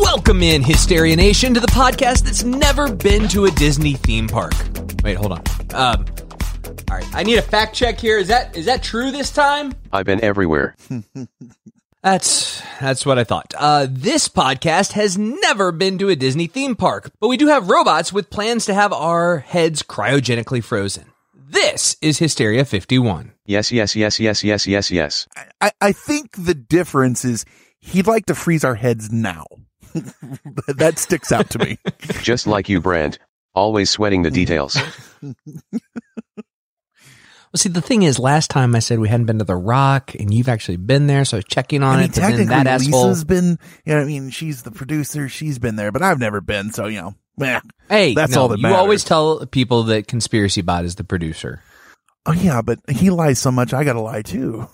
Welcome in, Hysteria Nation, to the podcast that's never been to a Disney theme park. Wait, hold on. All right, I need a fact check here. Is that true this time? I've been everywhere. That's what I thought. This podcast has never been to a Disney theme park, but we do have robots with plans to have our heads cryogenically frozen. This is Hysteria 51. Yes. I think the difference is he'd like to freeze our heads now. That sticks out to me. Just like you, Brand. Always sweating the details. Well, see, the thing is, last time I said we hadn't been to The Rock, and you've actually been there, so I was checking on it. Technically, and then that Lisa's been, you know, I mean, she's the producer, she's been there, but I've never been, so, you know, hey, that's all that matters. You always tell people that Conspiracy Bot is the producer. Oh, yeah, but he lies so much, I gotta lie, too.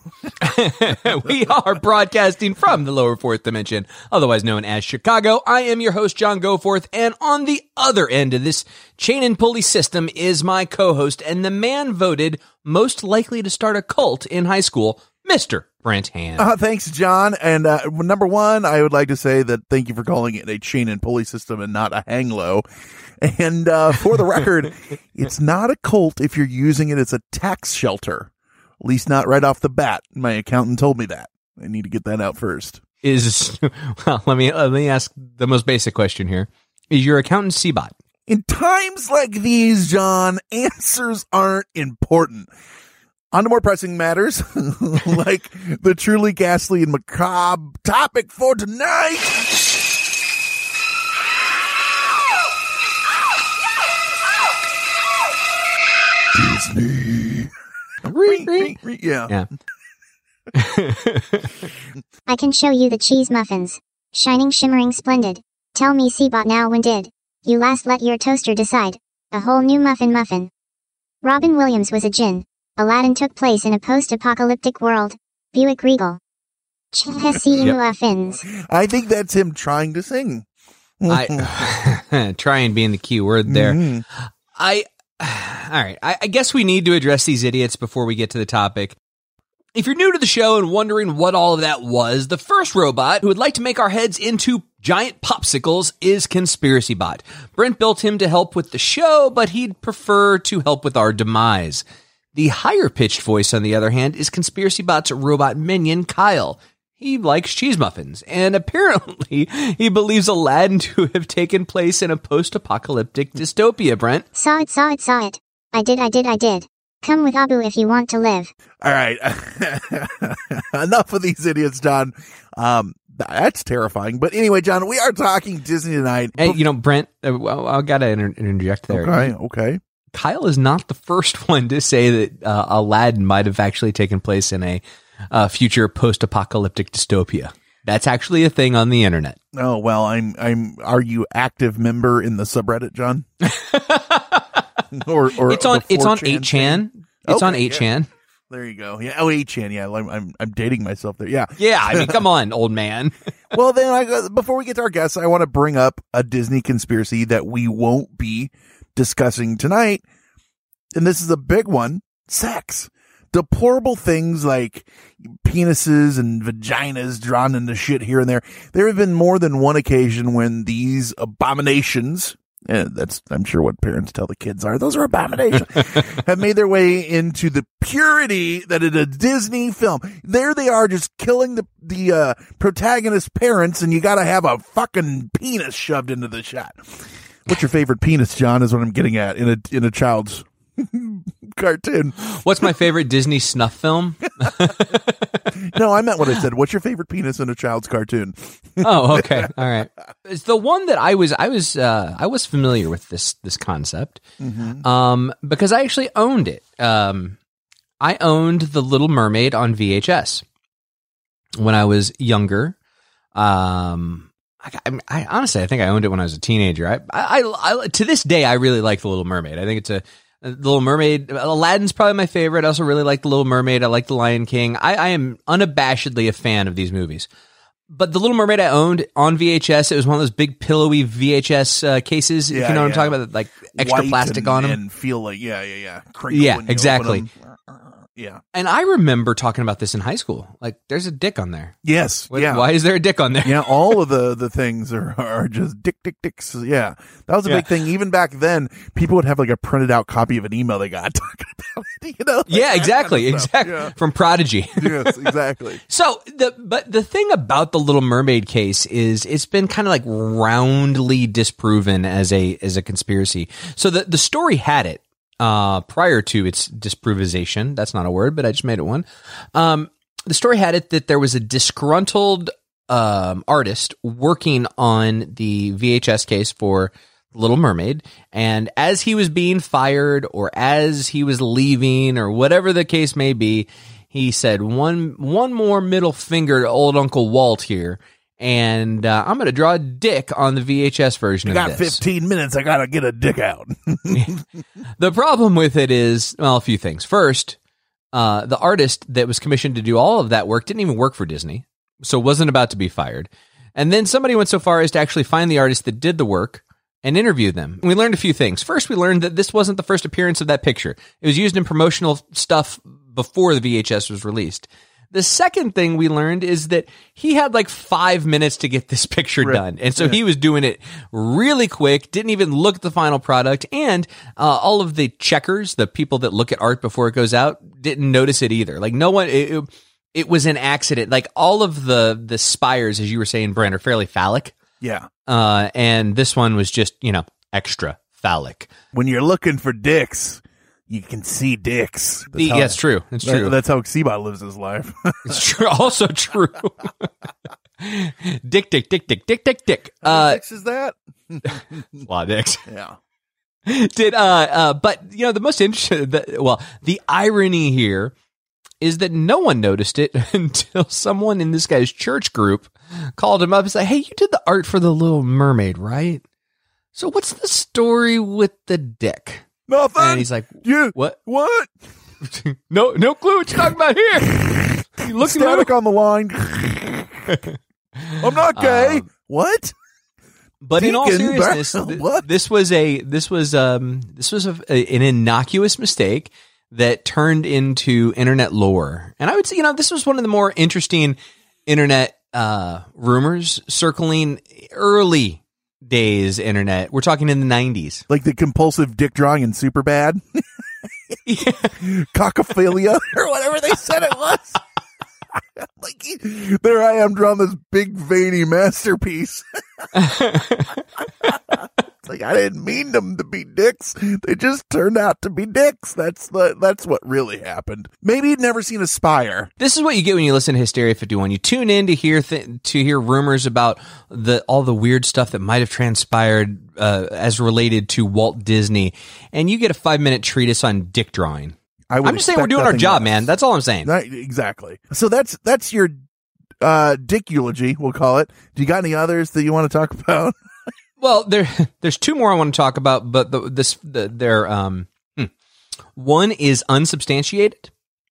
We are broadcasting from the lower fourth dimension, otherwise known as Chicago. I am your host, John Goforth, and on the other end of this chain and pulley system is my co-host and the man voted most likely to start a cult in high school, Mr. Brent Hand. Thanks, John. And number one, I would like to say that thank you for calling it a chain and pulley system and not a hang low. And for the record, it's not a cult if you're using it as a tax shelter. At least not right off the bat. My accountant told me that. I need to get that out first. Let me ask the most basic question here. Is your accountant CBOT? In times like these, John, answers aren't important. On to more pressing matters, like the truly ghastly and macabre topic for tonight. Disney. Yeah. I can show you the cheese muffins. Shining, shimmering, splendid. Tell me, Seabot, now when did you last let your toaster decide? A whole new muffin. Robin Williams was a djinn. Aladdin took place in a post-apocalyptic world. Buick Regal. Muffins. I think that's him trying to sing. I trying being the key word there. Mm-hmm. All right, I guess we need to address these idiots before we get to the topic. If you're new to the show and wondering what all of that was, the first robot who would like to make our heads into giant popsicles is Conspiracy Bot. Brent built him to help with the show, but he'd prefer to help with our demise. The higher-pitched voice, on the other hand, is Conspiracy Bot's robot minion, Kyle. He likes cheese muffins, and apparently he believes Aladdin to have taken place in a post-apocalyptic dystopia, Brent. Saw it. I did. Come with Abu if you want to live. All right. Enough of these idiots, John. That's terrifying. But anyway, John, we are talking Disney tonight. Hey, you know, Brent, I got to interject there. Okay. Kyle is not the first one to say that Aladdin might have actually taken place in a future post-apocalyptic dystopia. That's actually a thing on the internet. Oh, well, are you active member in the subreddit, John? or it's on 8chan. It's on 8chan. There you go. Yeah, 8chan. Yeah, I'm dating myself there. Yeah. Yeah, I mean, come on, old man. Well, then before we get to our guests, I want to bring up a Disney conspiracy that we won't be discussing tonight. And this is a big one, sex. Deplorable things like penises and vaginas drawn into shit here and there. There have been more than one occasion when these abominations, that's I'm sure what parents tell the kids are, those are abominations, have made their way into the purity that is a Disney film. There they are, just killing the protagonist's parents, and you got to have a fucking penis shoved into the shot. What's your favorite penis, John, is what I'm getting at in a child's cartoon. What's my favorite Disney snuff film? No, I meant what I said. What's your favorite penis in a child's cartoon? Oh, okay. All right. It's the one that I was familiar with this concept. Mm-hmm. Because I actually owned it. I owned The Little Mermaid on VHS. when I was younger. I honestly, I think I owned it when I was a teenager. I to this day, I really like The Little Mermaid. I think it's The Little Mermaid. Aladdin's probably my favorite. I also really like The Little Mermaid. I like The Lion King. I am unabashedly a fan of these movies. But The Little Mermaid I owned on VHS. It was one of those big pillowy VHS cases, if you know what I'm talking about, like extra white plastic and, on them. And feel like, crinkle when you exactly. Yeah. And I remember talking about this in high school. Like, there's a dick on there. Yes. Why is there a dick on there? Yeah, all of the things are just dicks. Yeah. That was a big thing. Even back then, people would have like a printed out copy of an email they got talking about it, you know? Like, exactly. Yeah. From Prodigy. Yes, exactly. So, the thing about the Little Mermaid case is it's been kind of like roundly disproven as a conspiracy. So the story had it. Prior to its disprovisation, that's not a word, but I just made it one. The story had it that there was a disgruntled artist working on the VHS case for Little Mermaid, and as he was being fired or as he was leaving or whatever the case may be, he said one more middle finger to old Uncle Walt here. And I'm going to draw a dick on the VHS version of this. I got 15 minutes. I got to get a dick out. The problem with it is, well, a few things. First, the artist that was commissioned to do all of that work didn't even work for Disney, so wasn't about to be fired. And then somebody went so far as to actually find the artist that did the work and interview them. And we learned a few things. First, we learned that this wasn't the first appearance of that picture. It was used in promotional stuff before the VHS was released. The second thing we learned is that he had like 5 minutes to get this picture done. And so he was doing it really quick, didn't even look at the final product. And all of the checkers, the people that look at art before it goes out, didn't notice it either. Like no one, it was an accident. Like all of the spires, as you were saying, Brent, are fairly phallic. Yeah. And this one was just, extra phallic. When you're looking for dicks, you can see dicks. That's true. It's true. That's how Xebot lives his life. It's true. Also true. Dick. How many dicks is that? A lot of dicks. Yeah. But the most interesting. The irony here is that no one noticed it until someone in this guy's church group called him up and said, "Hey, you did the art for the Little Mermaid, right? So what's the story with the dick?" Nothing. And he's like, what? No clue what you're talking about here. You looking static on the line. I'm not gay. What? But Deacon, in all seriousness, this was an innocuous mistake that turned into internet lore. And I would say, this was one of the more interesting internet rumors circling early days internet. We're talking in the 90s, like the compulsive dick drawing in Superbad. Cockophilia or whatever they said it was. There I am drawing this big veiny masterpiece. It's like I didn't mean them to be dicks. They just turned out to be dicks. That's what really happened. Maybe you'd never seen a spire. This is what you get when you listen to Hysteria 51. You tune in to hear rumors about all the weird stuff that might have transpired as related to Walt Disney, and you get a 5-minute treatise on dick drawing. I'm just saying we're doing our job, man. That's all I'm saying. Exactly. So that's your dick eulogy, we'll call it. Do you got any others that you want to talk about? Well, there's two more I want to talk about, but one is unsubstantiated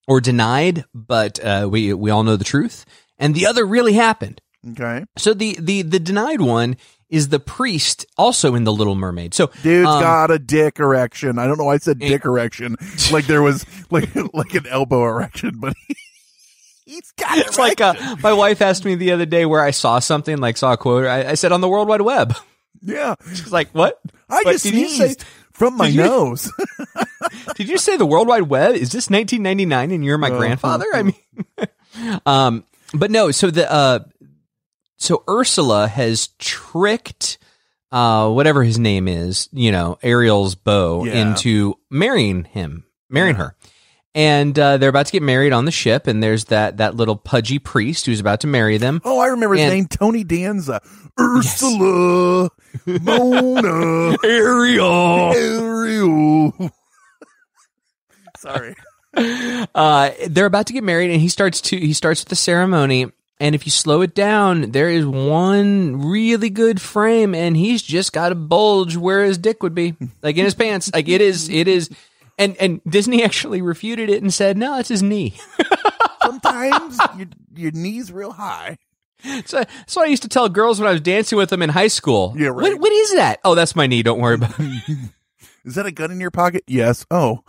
or denied, but we all know the truth, and the other really happened. Okay. So the denied one is the priest also in The Little Mermaid. So dude's got a dick erection. I don't know why I said dick erection. Like there was like an elbow erection, but he's got it. It's like my wife asked me the other day where I saw something, like saw a quote. I said on the World Wide Web. Yeah. She's like, what? Did you say from my nose? Did you say the World Wide Web? Is this 1999 and you're my grandfather? I mean, but no, so so Ursula has tricked whatever his name is, Ariel's beau, into marrying her. And they're about to get married on the ship, and there's that little pudgy priest who's about to marry them. Oh, I remember his name, Tony Danza. Ursula, yes. Mona, Ariel. Sorry. They're about to get married, and he starts with the ceremony. And if you slow it down, there is one really good frame, and he's just got a bulge where his dick would be, like in his pants. Like it is. And Disney actually refuted it and said, no, it's his knee. Sometimes your knee's real high. So I used to tell girls when I was dancing with them in high school. Yeah, right. What is that? Oh, that's my knee. Don't worry about it. Is that a gun in your pocket? Yes. Oh.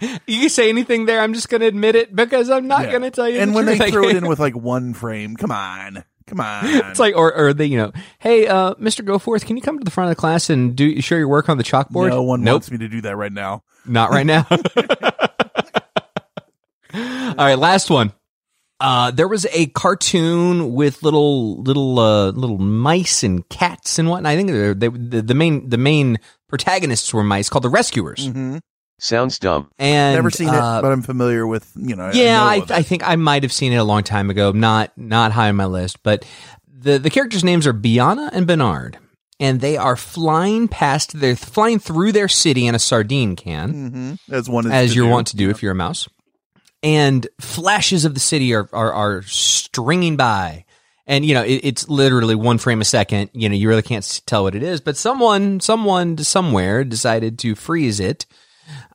You can say anything there. I'm just going to admit it because I'm not going to tell you. And when they throw it in with like one frame, come on. It's like, or they, hey, Mr. Goforth, can you come to the front of the class and show your work on the chalkboard? No one wants me to do that right now. Not right now. All right. Last one. There was a cartoon with little mice and cats and whatnot. I think the main protagonists were mice called the Rescuers. Mm-hmm. Sounds dumb. And never seen it, but I'm familiar with I think I might have seen it a long time ago. Not high on my list, but the characters' names are Biana and Bernard, and they are flying through their city in a sardine can, mm-hmm. as you're wont to do if you're a mouse. And flashes of the city are stringing by. And, it's literally one frame a second. You really can't tell what it is. But someone somewhere decided to freeze it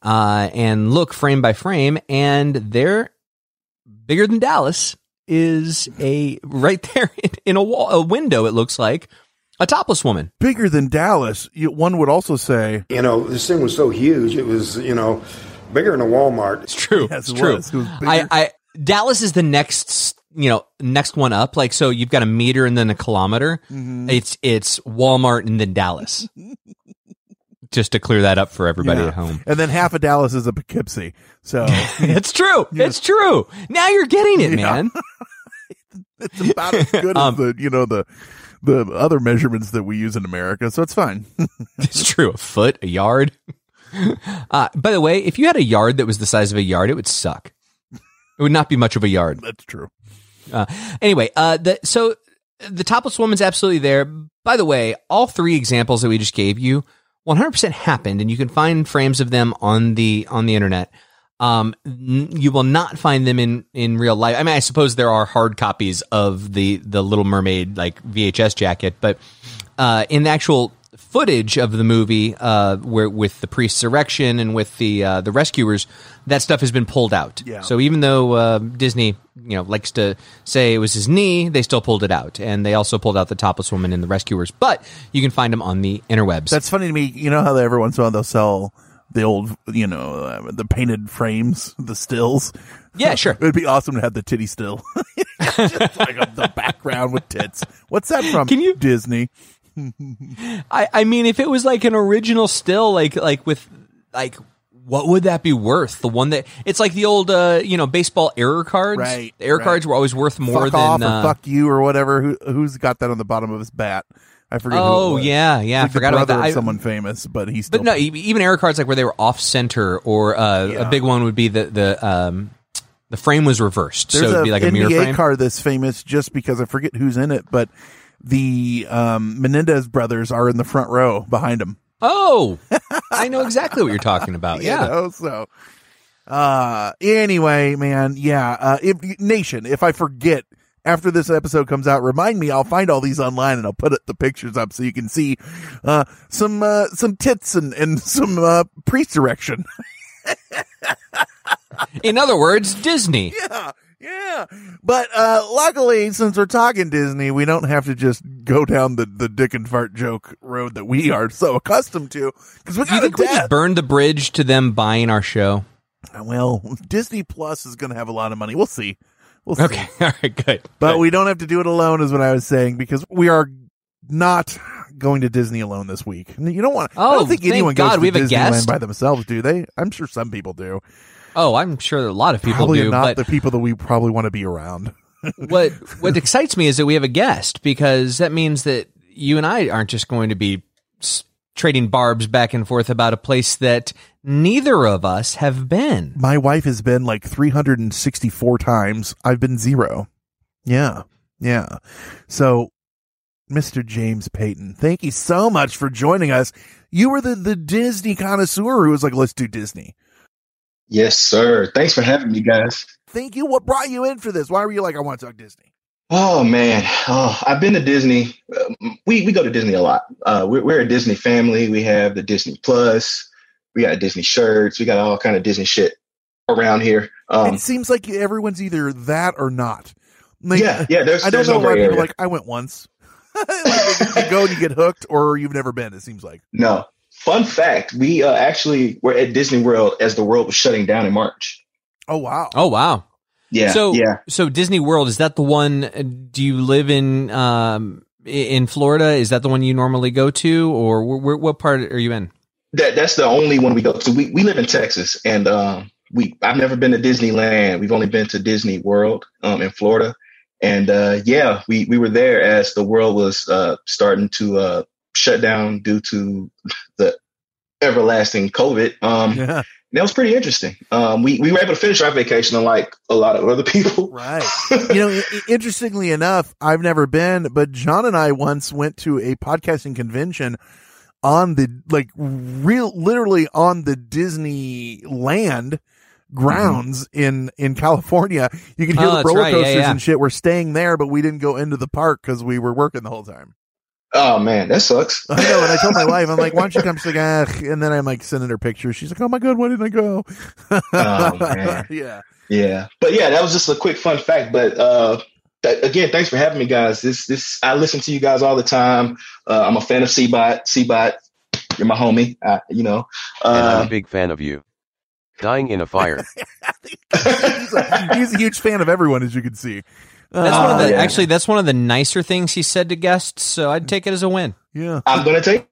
and look frame by frame. And they're bigger than Dallas is right there in a wall, a window, it looks like. A topless woman. Bigger than Dallas, one would also say. This thing was so huge. It was, bigger than a Walmart. It's true. Yes, it's true. It was Dallas is the next one up. Like, so you've got a meter and then a kilometer. Mm-hmm. It's Walmart and then Dallas. Just to clear that up for everybody at home. And then half of Dallas is a Poughkeepsie. So it's true. Yeah. It's true. Now you're getting it, man. It's about as good as the other measurements that we use in America. So it's fine. It's true. A foot, a yard. By the way, if you had a yard that was the size of a yard, it would suck. It would not be much of a yard. That's true. So the topless woman's absolutely there. By the way, all three examples that we just gave you, 100% happened, and you can find frames of them on the internet. You will not find them in real life. I mean, I suppose there are hard copies of the Little Mermaid like VHS jacket, but in the actual footage of the movie where with the priest's erection and with the Rescuers, that stuff has been pulled out. Yeah. So even though Disney likes to say it was his knee, they still pulled it out, and they also pulled out the topless woman in the Rescuers, but you can find them on the interwebs. That's funny to me. You know how every once in a while they'll sell the old the painted frames, the stills? Yeah, sure. It'd be awesome to have the titty still. Just like the background with tits. What's that from? Can you Disney? I mean, if it was like an original still, like what would that be worth? The one that it's like the old baseball error cards. Right, the error cards were always worth more than or fuck you or whatever. Who's got that on the bottom of his bat? I forget. Oh, who it was. Yeah. Like I forgot about that. Someone famous, but he's still. But no, even error cards like where they were off center, or a big one would be the frame was reversed. There's so it'd be like a mirror frame. Card that's famous just because I forget who's in it, but. The Menendez brothers are in the front row behind him. Oh, I know exactly what you're talking about. Yeah. Anyway, man. Yeah. If I forget after this episode comes out, remind me. I'll find all these online and I'll put the pictures up so you can see some tits and some priest erection. In other words, Disney. Yeah. Yeah, but luckily, since we're talking Disney, we don't have to just go down the dick and fart joke road that we are so accustomed to. Because we got to just burn the bridge to them buying our show. Well, Disney Plus is going to have a lot of money. We'll see. Okay, all right, good. But we don't have to do it alone, is what I was saying, because we are not going to Disney alone this week. You don't want. Oh, I don't think anyone goes to Disneyland by themselves, do they? I'm sure some people do. Oh, I'm sure a lot of people probably do. Not the people that we probably want to be around. What excites me is that we have a guest, because that means that you and I aren't just going to be trading barbs back and forth about a place that neither of us have been. My wife has been like 364 times. I've been zero. Yeah. Yeah. So, Mr. James Payton, thank you so much for joining us. You were the Disney connoisseur who was like, let's do Disney. Yes, sir. Thanks for having me, guys. thank you. What brought you in for this? Why were you like, I want to talk Disney? Oh, man. Oh, I've been to Disney. We go to Disney a lot. We're a Disney family. We have the Disney Plus. We got Disney shirts. We got all kind of Disney shit around here. It seems like everyone's either that or not. Like, yeah. There's I don't know why people are like, I went once. Like, you go and you get hooked, or you've never been, it seems like. No. Fun fact, we actually were at Disney World as the world was shutting down in March. Oh, wow. Yeah. So Disney World, is that the one, do you live in Florida? Is that the one you normally go to, or what part are you in? That's the only one we go to. We live in Texas, and I've never been to Disneyland. We've only been to Disney World in Florida. And we were there as the world was starting to shut down due to the everlasting COVID. That was pretty interesting. We were able to finish our vacation unlike a lot of other people. Right. Interestingly enough, I've never been, but John and I once went to a podcasting convention on literally on the Disneyland grounds in California. You can hear the roller coasters and shit. We're staying there, but we didn't go into the park because we were working the whole time. Oh, man, that sucks. I know, and I told my wife, I'm like, why don't you come? She's like, and then I'm like sending her pictures. She's like, oh, my God, why didn't I go? Oh, man. Yeah. But, yeah, that was just a quick fun fact. But, again, thanks for having me, guys. This I listen to you guys all the time. I'm a fan of C-Bot. C-Bot, you're my homie, you know. And I'm a big fan of you. Dying in a fire. He's a huge fan of everyone, as you can see. That's one of the actually. That's one of the nicer things he said to guests. So I'd take it as a win. Yeah, I'm gonna take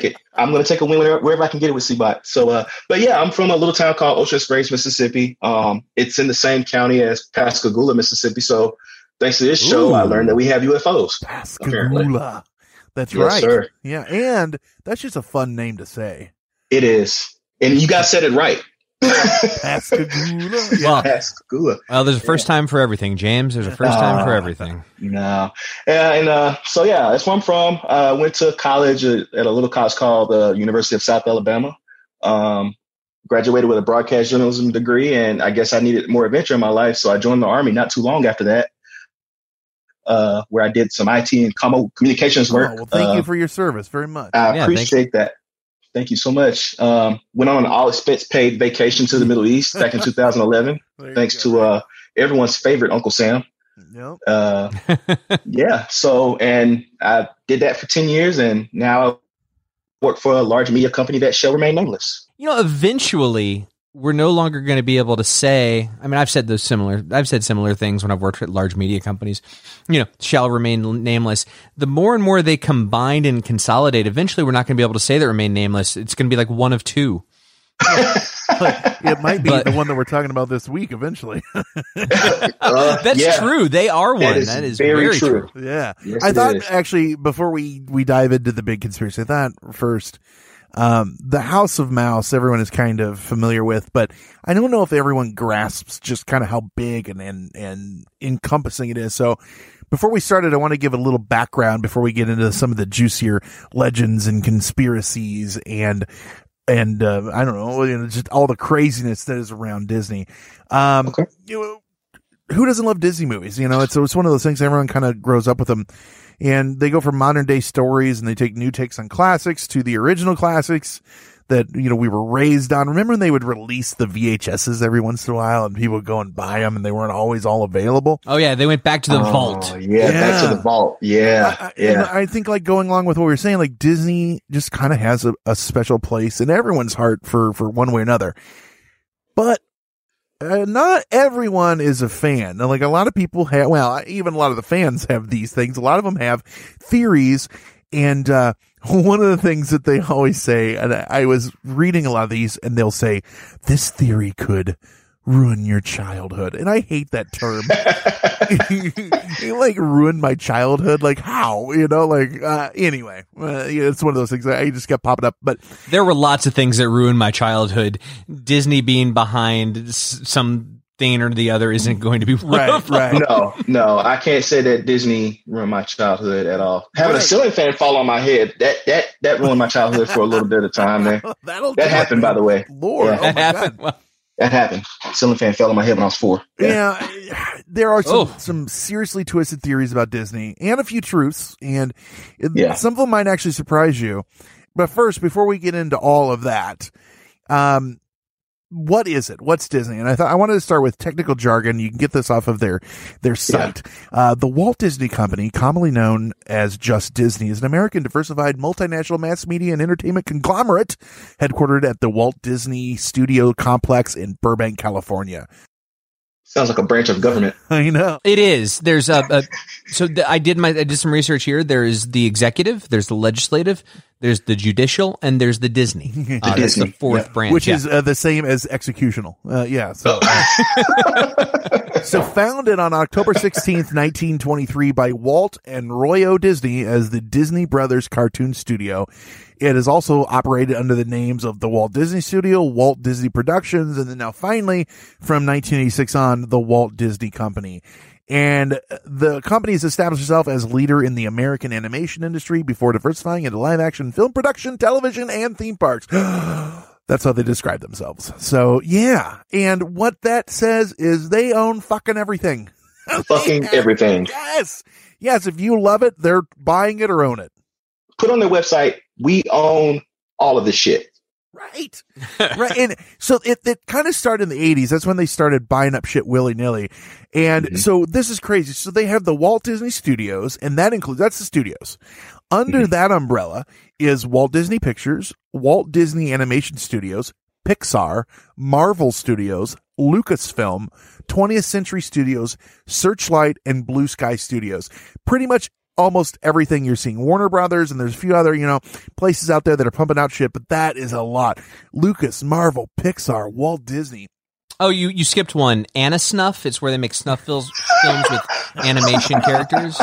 it. I'm gonna take a win wherever I can get it with C-Bot. So, but yeah, I'm from a little town called Ocean Springs, Mississippi. It's in the same county as Pascagoula, Mississippi. So thanks to this show, I learned that we have UFOs. Pascagoula. Apparently. That's right. Sir. Yeah, and that's just a fun name to say. It is, and you guys said it right. Pascagoula. Yeah. Pascagoula. Well, there's a first time for everything, James. There's a first time for everything. No. So that's where I'm from. I went to college at a little college called the University of South Alabama. Graduated with a broadcast journalism degree, and I guess I needed more adventure in my life, so I joined the Army not too long after that, where I did some IT and communications work. Well, thank you for your service very much. I appreciate that. Thank you so much. Went on an all-expense-paid vacation to the Middle East back in 2011, thanks to everyone's favorite Uncle Sam. Yep. And I did that for 10 years, and now I work for a large media company that shall remain nameless. You know, eventually, we're no longer going to be able to say, I mean, I've said similar things when I've worked at large media companies, you know, shall remain nameless. The more and more they combine and consolidate, eventually we're not going to be able to say that remain nameless. It's going to be like one of two. It might be the one that we're talking about this week eventually. That's true. They are one. That is very true. Yeah. Yes, I thought actually before we dive into the big conspiracy, I thought first, the House of Mouse, everyone is kind of familiar with, but I don't know if everyone grasps just kind of how big and encompassing it is. So before we started, I want to give a little background before we get into some of the juicier legends and conspiracies and I don't know, just all the craziness that is around Disney. Okay. Who doesn't love Disney movies? You know, it's one of those things everyone kind of grows up with them. And they go from modern day stories and they take new takes on classics to the original classics that, you know, we were raised on. Remember when they would release the VHSs every once in a while and people would go and buy them and they weren't always all available? Oh, yeah. They went back to the vault. Yeah, back to the vault. Yeah. And I think like going along with what we were saying, like Disney just kind of has a special place in everyone's heart for one way or another. But not everyone is a fan. Like a lot of people have, well, even a lot of the fans have these things. A lot of them have theories. And one of the things that they always say, and I was reading a lot of these, and they'll say, this theory could ruin your childhood. And I hate that term. It like ruined my childhood. Like how, you know, like, anyway, it's one of those things I just kept popping up, but there were lots of things that ruined my childhood. Disney being behind some thing or the other isn't going to be right. No, I can't say that Disney ruined my childhood at all. Having a ceiling fan fall on my head, that ruined my childhood for a little bit of time there. That happened, by the way. Lord, yeah. Oh my God. Well, That happened. Ceiling fan fell on my head when I was 4. Yeah. There are some seriously twisted theories about Disney and a few truths, and some of them might actually surprise you. But first, before we get into all of that, what is it? What's Disney? And I wanted to start with technical jargon. You can get this off of their site. Yeah. The Walt Disney Company, commonly known as just Disney, is an American diversified multinational mass media and entertainment conglomerate headquartered at the Walt Disney Studio Complex in Burbank, California. Sounds like a branch of government. I know. It is. There's I did some research here. There is the executive, there's the legislative, there's the judicial, and there's the Disney. That's the fourth branch. Which is the same as executional. So founded on October 16th, 1923 by Walt and Roy O. Disney as the Disney Brothers Cartoon Studio. It is also operated under the names of the Walt Disney Studio, Walt Disney Productions, and then now finally from 1986 on, the Walt Disney Company. And the company has established itself as leader in the American animation industry before diversifying into live action, film production, television, and theme parks. That's how they describe themselves. So, yeah. And what that says is they own fucking everything. Fucking everything. Yes. Yes. If you love it, they're buying it or own it. Put on their website, we own all of this shit. Right. Right. And so it kind of started in the 80s. That's when they started buying up shit willy-nilly. And so this is crazy. So they have the Walt Disney Studios, and that includes, that's the studios. Under that umbrella is Walt Disney Pictures, Walt Disney Animation Studios, Pixar, Marvel Studios, Lucasfilm, 20th Century Studios, Searchlight, and Blue Sky Studios. Pretty much almost everything you're seeing. Warner Brothers, and there's a few other, places out there that are pumping out shit, but that is a lot. Lucas, Marvel, Pixar, Walt Disney. Oh, you skipped one. Anisnuff. It's where they make snuff films with animation characters.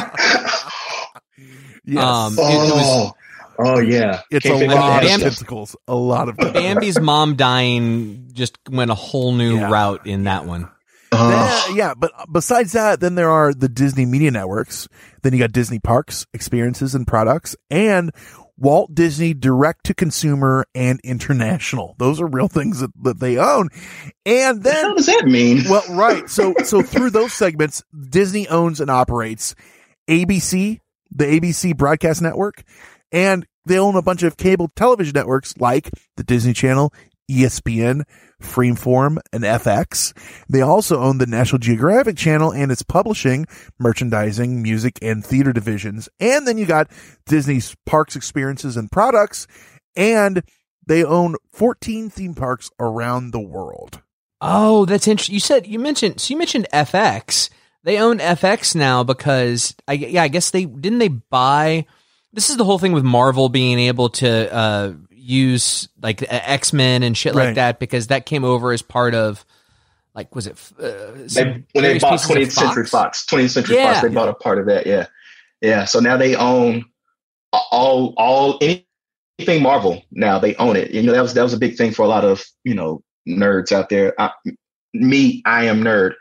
Yes. It's a lot of tentacles. A lot of tentacles. Bambi's mom dying just went a whole new route in that one. But besides that, then there are the Disney Media Networks. Then you got Disney Parks, Experiences and Products, and Walt Disney Direct to Consumer and International. Those are real things that they own. And then what does that mean? Well, right. So through those segments, Disney owns and operates ABC, the ABC Broadcast Network, and they own a bunch of cable television networks like the Disney Channel, ESPN, Freeform, and FX. They also own the National Geographic Channel and its publishing, merchandising, music, and theater divisions. And then you got Disney's Parks, Experiences, and Products, and they own 14 theme parks around the world. Oh, that's interesting. You mentioned FX. They own FX now because I guess they buy. This is the whole thing with Marvel being able to use like X-Men and shit like that, because that came over as part of like, was it when they bought 20th Century Fox, they bought a part of that. Yeah. So now they own all anything Marvel. Now they own it. That was a big thing for a lot of, nerds out there. I am nerd.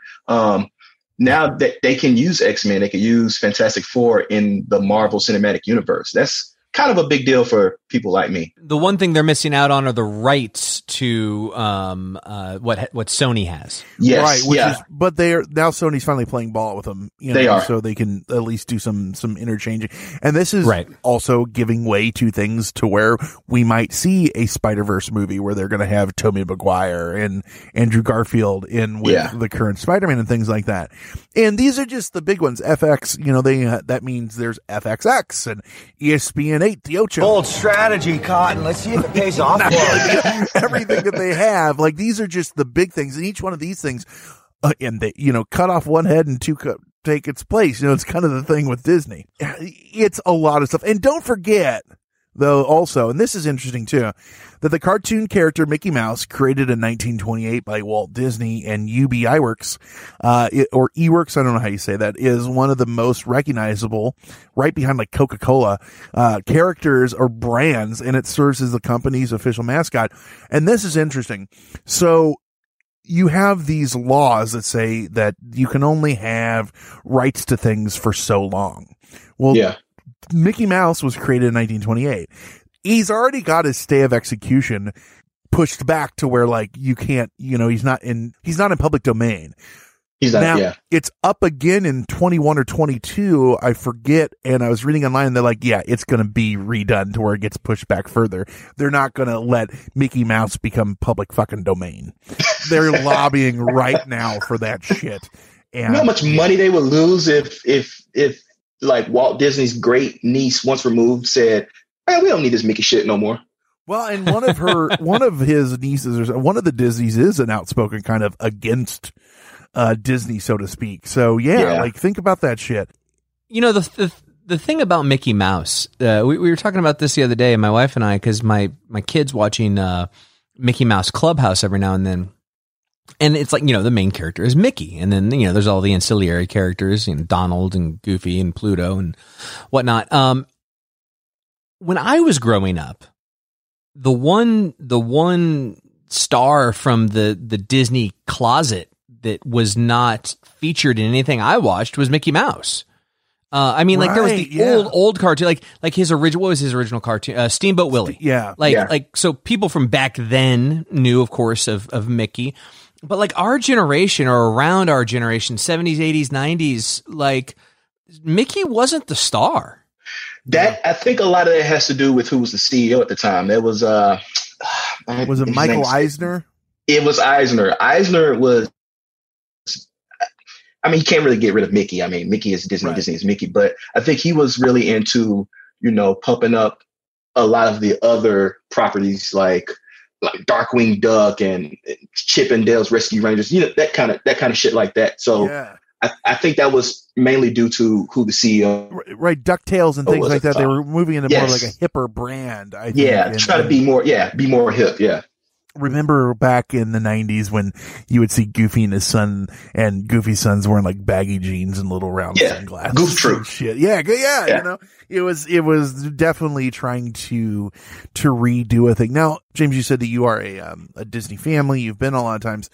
Now that they can use X-Men, they can use Fantastic Four in the Marvel Cinematic Universe. That's kind of a big deal for people like me. The one thing they're missing out on are the rights to what Sony has. Yes, right. But they're now Sony's finally playing ball with them. They are, so they can at least do some interchanging. And this is also giving way to things to where we might see a Spider-Verse movie where they're going to have Tobey Maguire and Andrew Garfield in with the current Spider-Man and things like that. And these are just the big ones. FX, they that means there's FXX and ESPN. The Ocho. Bold strategy, Cotton. Let's see if it pays off. Everything that they have, like these are just the big things, and each one of these things, and they, cut off one head and two take its place. It's kind of the thing with Disney. It's a lot of stuff, and don't forget though, also, and this is interesting too, that the cartoon character Mickey Mouse, created in 1928 by Walt Disney and Ub Iwerks, or Ewerks, I don't know how you say that, is one of the most recognizable, right behind like Coca-Cola, characters or brands, and it serves as the company's official mascot. And this is interesting. So you have these laws that say that you can only have rights to things for so long. Well, Mickey Mouse was created in 1928. He's already got his stay of execution pushed back to where, like, you can't, you know, he's not in public domain. He's not, now, yeah. It's up again in 21 or 22, I forget, and I was reading online, and they're like, yeah, it's going to be redone to where it gets pushed back further. They're not going to let Mickey Mouse become public fucking domain. They're lobbying right now for that shit. And, you know how much money they would lose if like Walt Disney's great niece, once removed, said, hey, we don't need this Mickey shit no more. Well, and one of the Disneys is an outspoken kind of against Disney, so to speak. So yeah. Like, think about that shit. You know, the thing about Mickey Mouse, we were talking about this the other day, my wife and I, because my kid's watching Mickey Mouse Clubhouse every now and then. And it's like, you know, the main character is Mickey. And then, you know, there's all the ancillary characters, you know, Donald and Goofy and Pluto and whatnot. When I was growing up, the one star from the Disney closet that was not featured in anything I watched was Mickey Mouse. I mean, right, like, there was the old cartoon, like his original, what was his original cartoon? Steamboat Willie. Yeah. Like, so people from back then knew, of course, of Mickey, but like our generation or around our generation, 70s, 80s, 90s, like Mickey wasn't the star. That, I think a lot of that has to do with who was the CEO at the time. It was it Michael Eisner? It was Eisner. Eisner was, I mean, he can't really get rid of Mickey. I mean, Mickey is Disney, right. Disney is Mickey. But I think he was really into, you know, pumping up a lot of the other properties like Darkwing Duck and Chip and Dale's Rescue Rangers, you know, that kind of shit like that. So yeah. I think that was mainly due to who the CEO. Right. DuckTales and things like that. They were moving into more like a hipper brand. I think, try to be more hip. Yeah. Remember back in the 90s when you would see Goofy and his son, and Goofy's son's wearing like baggy jeans and little round sunglasses. Goof Troop. Shit. Yeah. You know, it was definitely trying to redo a thing. Now, James, you said that you are a Disney family. You've been a lot of times.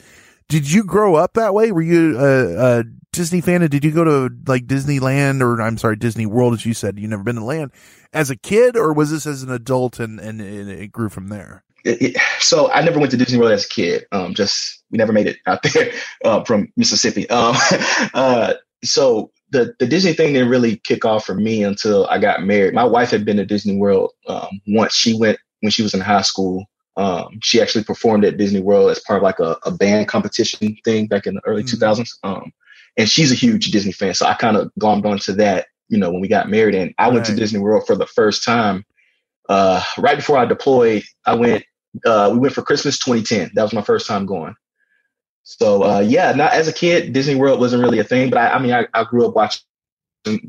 Did you grow up that way? Were you a Disney fan? Did you go to like Disneyland Disney World, as you said? You've never been to land as a kid, or was this as an adult and it grew from there? So I never went to Disney World as a kid. We never made it out there from Mississippi. So the Disney thing didn't really kick off for me until I got married. My wife had been to Disney World once. She went when she was in high school. She actually performed at Disney World as part of like a band competition thing back in the early 2000s. And she's a huge Disney fan. So I kind of glommed onto that, you know, when we got married. And I went to Disney World for the first time right before I deployed. We went for Christmas 2010. That was my first time going. So, not as a kid, Disney World wasn't really a thing, but I grew up watching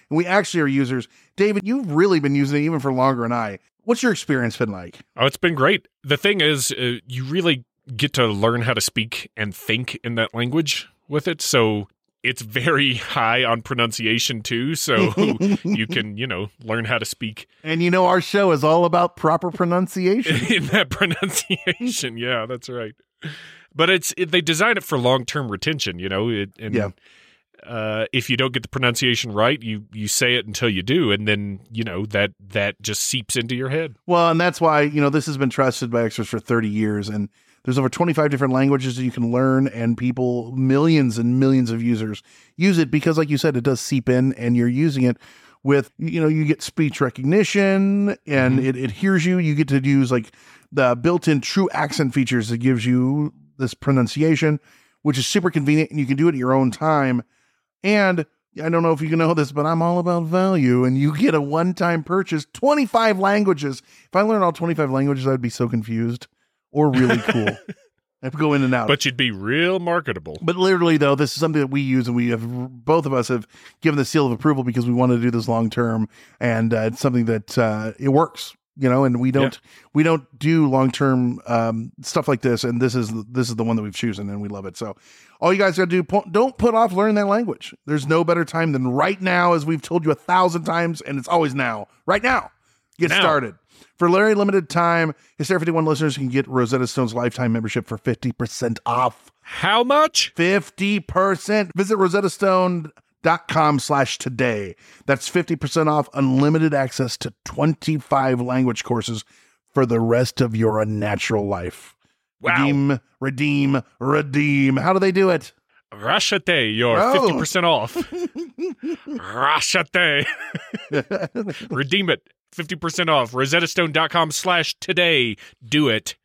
and we actually are users. David, you've really been using it even for longer than I. What's your experience been like? Oh, it's been great. The thing is, you really get to learn how to speak and think in that language with it. So it's very high on pronunciation too. So you can, learn how to speak. And our show is all about proper pronunciation. In that pronunciation. Yeah, that's right. But they design it for long-term retention, if you don't get the pronunciation right, you say it until you do, and then, that just seeps into your head. Well, and that's why, this has been trusted by experts for 30 years, and there's over 25 different languages that you can learn, and people, millions and millions of users use it because, like you said, it does seep in, and you're using it with, you get speech recognition, and it hears you. You get to use, the built-in true accent features that gives you this pronunciation, which is super convenient, and you can do it at your own time. And I don't know if you can know this, but I'm all about value, and you get a one-time purchase, 25 languages. If I learned all 25 languages, I'd be so confused or really cool. I'd go in and out. But you'd be real marketable. But literally, though, this is something that we use, and both of us have given the seal of approval because we want to do this long-term, and it's something that it works. And we don't do long-term stuff like this. And this is the one that we've chosen, and we love it. So all you guys got to do, don't put off learning that language. There's no better time than right now, as we've told you 1,000 times, and it's always now. Right now, get started. For very limited time, Hysteria 51 listeners can get Rosetta Stone's lifetime membership for 50% off. How much? 50%. Visit rosettastone.com/today. That's 50% off unlimited access to 25 language courses for the rest of your unnatural life. Wow. Redeem. How do they do it? Rashate, you're 50% off. Rashate. Redeem it. 50% off. rosettastone.com/today. Do it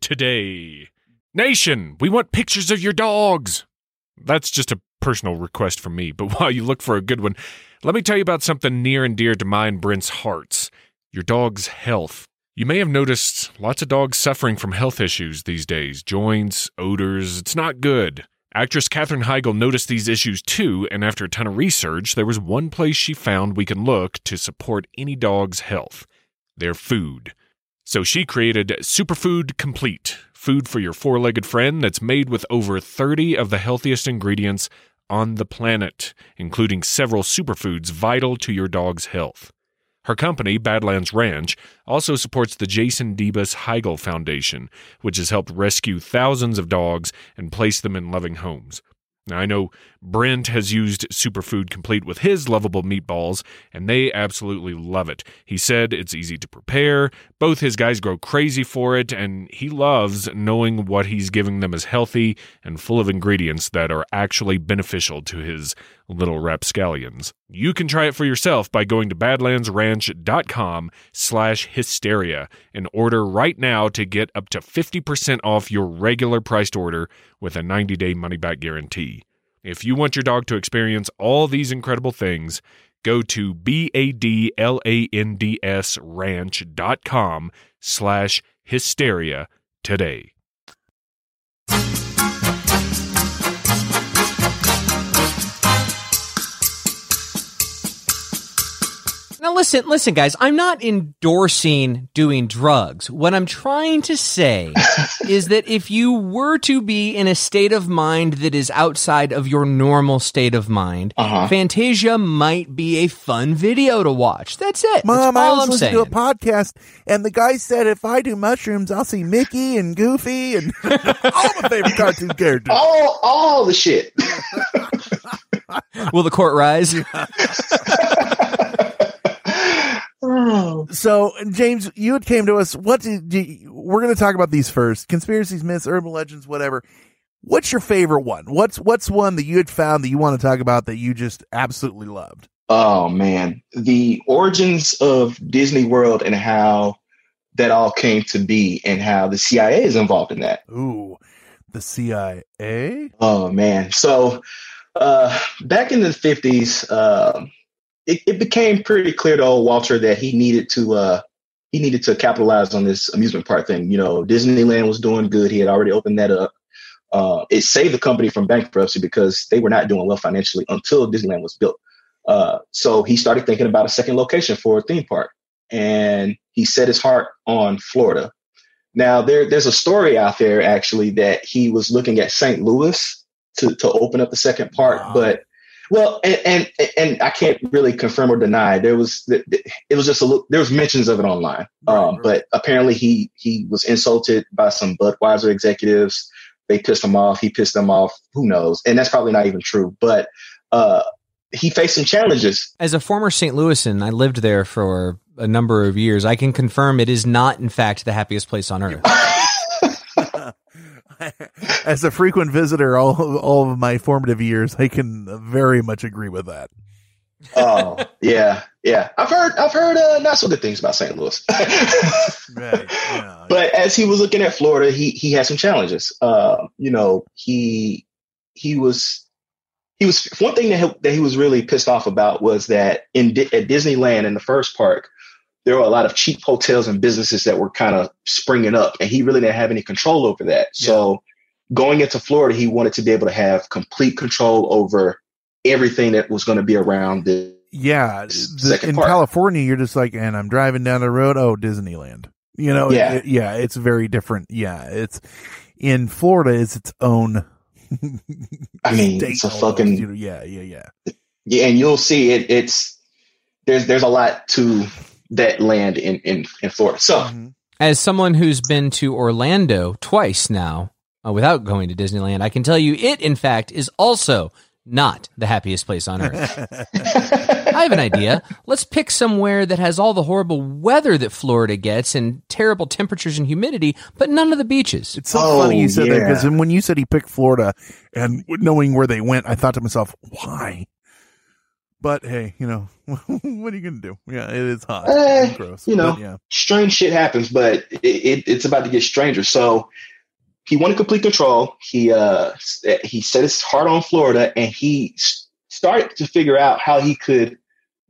today. Nation, we want pictures of your dogs. That's just a personal request from me, but while you look for a good one, let me tell you about something near and dear to mine, Brent's hearts: your dog's health. You may have noticed lots of dogs suffering from health issues these days, joints, odors. It's not good. Actress Katherine Heigl noticed these issues too, and after a ton of research, there was one place she found we can look to support any dog's health: their food. So she created Superfood Complete, food for your four-legged friend that's made with over 30 of the healthiest ingredients on the planet, including several superfoods vital to your dog's health. Her company, Badlands Ranch, also supports the Jason Debus Heigl Foundation, which has helped rescue thousands of dogs and place them in loving homes. Now, I know Brent has used Superfood Complete with his lovable meatballs, and they absolutely love it. He said it's easy to prepare, both his guys grow crazy for it, and he loves knowing what he's giving them is healthy and full of ingredients that are actually beneficial to his little rapscallions. You can try it for yourself by going to badlandsranch.com/hysteria and order right now to get up to 50% off your regular priced order with a 90-day money-back guarantee. If you want your dog to experience all these incredible things, go to badlandsranch.com/hysteria today. Now, listen, guys, I'm not endorsing doing drugs. What I'm trying to say is that if you were to be in a state of mind that is outside of your normal state of mind, Fantasia might be a fun video to watch. That's it. Mom, I was listening to a podcast, and the guy said, if I do mushrooms, I'll see Mickey and Goofy and all my favorite cartoon characters. All the shit. Will the court rise? So, James, you had came to us. We're going to talk about these first: conspiracies, myths, urban legends, whatever. What's your favorite one? What's one that you had found that you want to talk about that you just absolutely loved? Oh man, the origins of Disney World and how that all came to be, and how the CIA is involved in that. Ooh, The CIA? Oh, man. So back in the 50s, it became pretty clear to old Walter that he needed to capitalize on this amusement park thing. You know, Disneyland was doing good. He had already opened that up. It saved the company from bankruptcy because they were not doing well financially until Disneyland was built. So he started thinking about a second location for a theme park, and he set his heart on Florida. Now, there's a story out there, actually, that he was looking at St. Louis to open up the second park. Wow. But, well, and I can't really confirm or deny. There was mentions of it online. Right. But apparently he was insulted by some Budweiser executives. They pissed him off. He pissed them off. Who knows? And that's probably not even true. But he faced some challenges. As a former St. Louisan, I lived there for a number of years. I can confirm it is not, in fact, the happiest place on earth. As a frequent visitor all of my formative years, I can very much agree with that. Oh, yeah. I've heard not so good things about St. Louis. Right. Yeah. But as he was looking at Florida, he had some challenges. You know, he was one thing that he was really pissed off about was that at Disneyland in the first park, there were a lot of cheap hotels and businesses that were kind of springing up, and he really didn't have any control over that. Yeah. So going into Florida, he wanted to be able to have complete control over everything that was going to be around this. Yeah. In part. California, you're just like, and I'm driving down the road. Oh, Disneyland, you know? Yeah. It's very different. Yeah. It's in Florida is its own. I mean, it's a fucking, you know, yeah. And you'll see there's a lot to that land in Florida. So as someone who's been to Orlando twice now without going to Disneyland, I can tell you it, in fact, is also not the happiest place on earth. I have an idea. Let's pick somewhere that has all the horrible weather that Florida gets and terrible temperatures and humidity, but none of the beaches. It's so funny you said that, because when you said he picked Florida and knowing where they went, I thought to myself, why? But hey, you know, what are you going to do? Yeah, it is hot. It's gross. You know, strange shit happens, but it's about to get stranger. So he wanted complete control. He set his heart on Florida, and he started to figure out how he could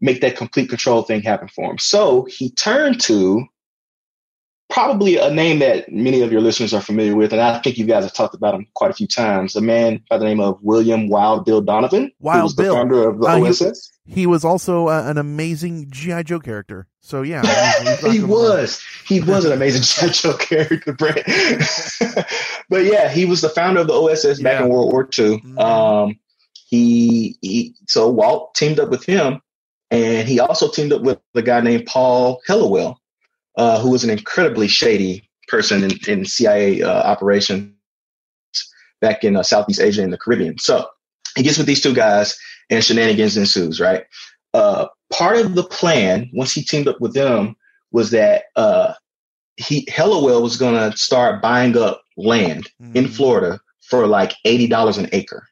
make that complete control thing happen for him. So he turned to probably a name that many of your listeners are familiar with, and I think you guys have talked about him quite a few times, a man by the name of William Wild Bill Donovan, who was the founder of the OSS. He was also an amazing G.I. Joe character. So, yeah. He was an amazing G.I. Joe character, Brent. But, yeah, he was the founder of the OSS back in World War II. So Walt teamed up with him, and he also teamed up with a guy named Paul Helliwell, who was an incredibly shady person in CIA operations back in Southeast Asia and the Caribbean. So he gets with these two guys, and shenanigans ensues, right? Part of the plan, once he teamed up with them, was that Helliwell was going to start buying up land in Florida for like $80 an acre.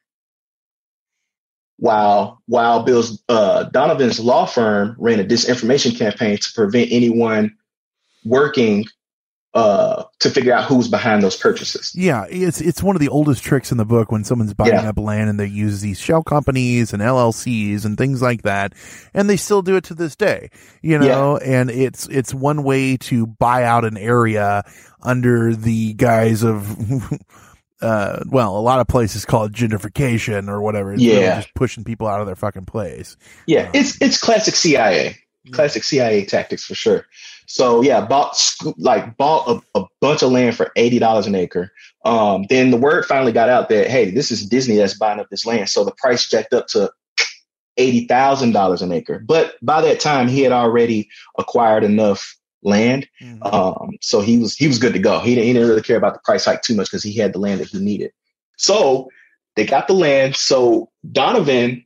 While Bill's Donovan's law firm ran a disinformation campaign to prevent anyone working to figure out who's behind those purchases. Yeah, it's one of the oldest tricks in the book when someone's buying up land, and they use these shell companies and LLCs and things like that, and they still do it to this day, you know. Yeah. And it's one way to buy out an area under the guise of a lot of places call it gentrification or whatever. It's really just pushing people out of their fucking place. Yeah, it's classic CIA. Classic CIA tactics for sure. So bought a bunch of land for $80 an acre. Then the word finally got out that, hey, this is Disney that's buying up this land. So the price jacked up to $80,000 an acre. But by that time, he had already acquired enough land. So he was good to go. He didn't really care about the price hike too much because he had the land that he needed. So they got the land. So Donovan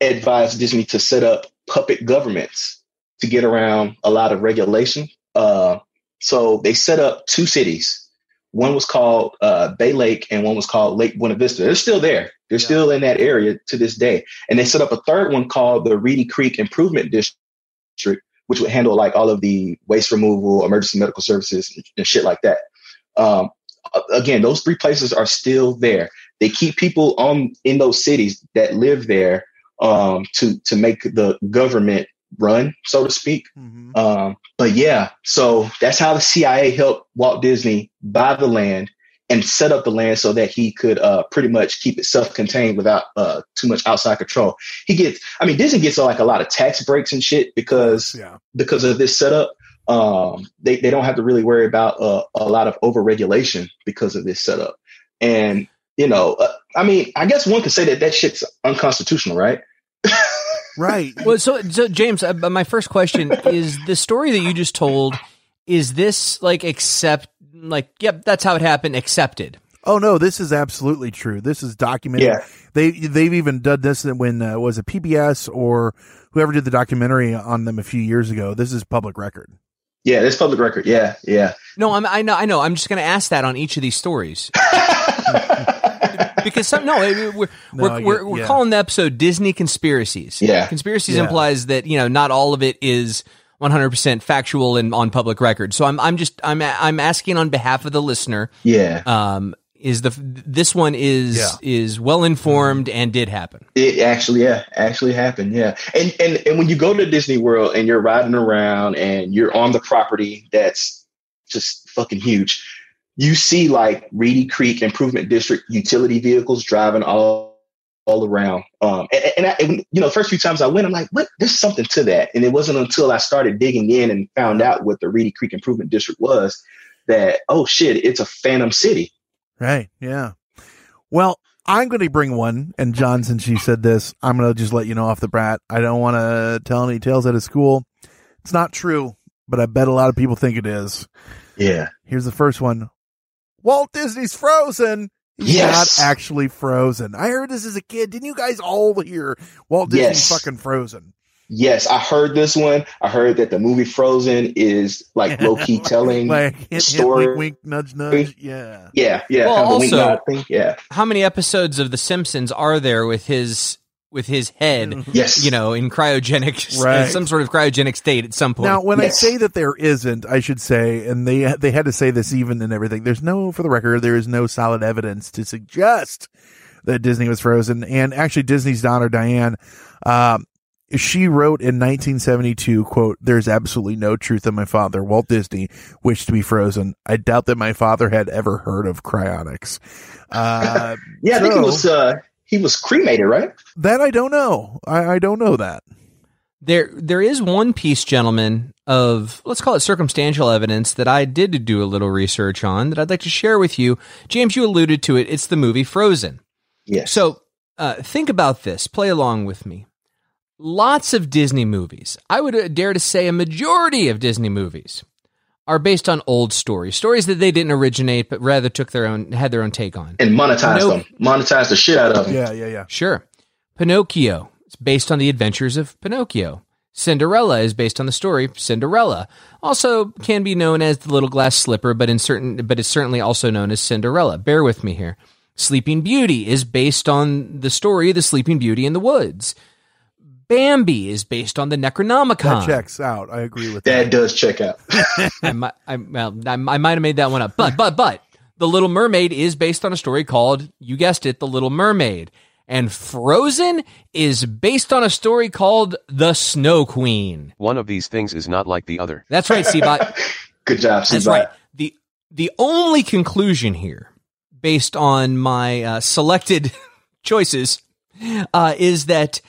advised Disney to set up puppet governments to get around a lot of regulation. So they set up two cities. One was called Bay Lake, and one was called Lake Buena Vista. They're still there. They're still in that area to this day. And they set up a third one called the Reedy Creek Improvement District, which would handle like all of the waste removal, emergency medical services, and shit like that. again, those three places are still there. They keep people on in those cities that live there to make the government run, so to speak. Mm-hmm. But yeah, so that's how the CIA helped Walt Disney buy the land and set up the land so that he could pretty much keep it self-contained without too much outside control. He gets, I mean, Disney gets like a lot of tax breaks and shit because of this setup. They don't have to really worry about a lot of overregulation because of this setup. And, you know, I mean, I guess one could say that that shit's unconstitutional, right? Right. Well, so James, my first question is, the story that you just told, is this like yep, that's how it happened, accepted? Oh no, this is absolutely true. This is documented. Yeah. They've even done this when was it PBS or whoever did the documentary on them a few years ago. This is public record. Yeah, it's public record. Yeah, yeah. No, I know. I'm just going to ask that on each of these stories. Because we're calling the episode Disney Conspiracies. Yeah. Conspiracies implies that, you know, not all of it is 100% factual and on public record. So I'm asking on behalf of the listener. Yeah. This one is well informed and did happen. It actually happened. Yeah. And when you go to Disney World and you're riding around and you're on the property that's just fucking huge, you see like Reedy Creek Improvement District utility vehicles driving all around. And the first few times I went, I'm like, what? There's something to that. And it wasn't until I started digging in and found out what the Reedy Creek Improvement District was that, oh shit, it's a phantom city. Right. Yeah. Well, I'm going to bring one. And John, since you said this, I'm going to just let you know off the bat. I don't want to tell any tales out of school. It's not true, but I bet a lot of people think it is. Yeah. Here's the first one. Walt Disney's frozen. He's not actually frozen. I heard this as a kid. Didn't you guys all hear Walt Disney's fucking frozen? Yes, I heard this one. I heard that the movie Frozen is like low key telling story. Hit, wink, nudge, nudge. Yeah, yeah, yeah. Well, also, wink, nudge thing. Yeah. How many episodes of The Simpsons are there with his head? Yes. You know, in cryogenic, some sort of cryogenic state at some point. Now, when I say that there isn't, I should say, and they had to say this even and everything. For the record, there is no solid evidence to suggest that Disney was frozen. And actually, Disney's daughter Diane. She wrote in 1972, quote, "There's absolutely no truth that my father, Walt Disney, wished to be frozen. I doubt that my father had ever heard of cryonics." I think it was, he was cremated, right? That I don't know. I don't know that. There is one piece, gentlemen, of, let's call it circumstantial evidence that I did do a little research on that I'd like to share with you. James, you alluded to it. It's the movie Frozen. Yes. So think about this. Play along with me. Lots of Disney movies, I would dare to say a majority of Disney movies, are based on old stories that they didn't originate, but rather had their own take on. And monetized the shit out of them. Yeah, yeah, yeah. Sure. Pinocchio, it's based on the adventures of Pinocchio. Cinderella is based on the story Cinderella. Also can be known as The Little Glass Slipper, but it's certainly also known as Cinderella. Bear with me here. Sleeping Beauty is based on the story The Sleeping Beauty in the Woods. Bambi is based on the Necronomicon. That checks out. I agree with that. That does check out. I might have made that one up. But The Little Mermaid is based on a story called, you guessed it, The Little Mermaid. And Frozen is based on a story called The Snow Queen. One of these things is not like the other. That's right, Seabot. Good job, Seabot. That's right. The only conclusion here, based on my selected choices, is that...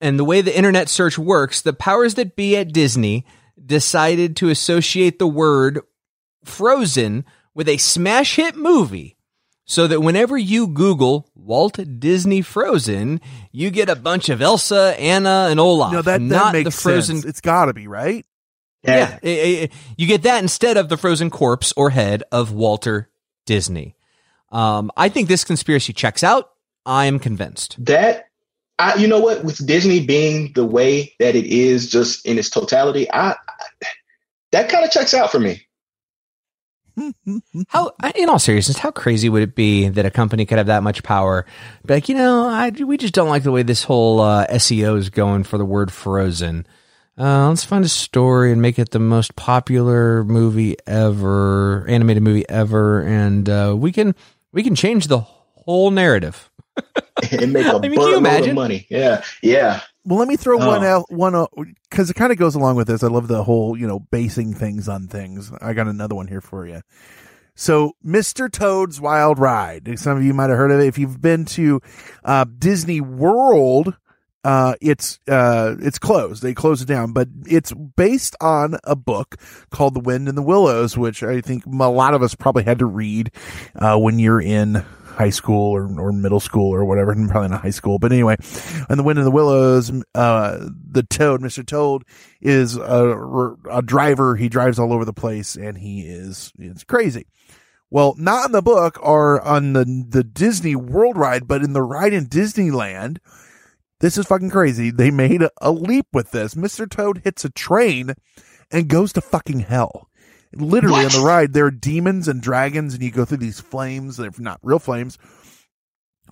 and the way the internet search works, the powers that be at Disney decided to associate the word Frozen with a smash hit movie so that whenever you Google Walt Disney Frozen, you get a bunch of Elsa, Anna, and Olaf. No, that makes the Frozen sense. It's got to be, right? Yeah. You get that instead of the frozen corpse or head of Walter Disney. I think this conspiracy checks out. I am convinced. You know what? With Disney being the way that it is, just in its totality, that kind of checks out for me. How, in all seriousness, how crazy would it be that a company could have that much power? Be like, you know, we just don't like the way this whole SEO is going for the word Frozen. Let's find a story and make it the most popular movie ever, animated movie ever, and we can change the whole narrative. And make a buttload of money. Yeah, yeah. Well, let me throw one out, because it kind of goes along with this. I love the whole, basing things on things. I got another one here for you. So, Mr. Toad's Wild Ride. Some of you might have heard of it. If you've been to Disney World, it's closed. They closed it down, but it's based on a book called The Wind in the Willows, which I think a lot of us probably had to read when you're in high school or middle school or whatever, and probably not high school. But anyway, in The Wind in the Willows, the Toad, Mr. Toad, is a driver. He drives all over the place, and it's crazy. Well, not in the book or on the Disney World ride, but in the ride in Disneyland. This is fucking crazy. They made a leap with this. Mr. Toad hits a train and goes to fucking hell. Literally, what? On the ride, there are demons and dragons, and you go through these flames. They're not real flames.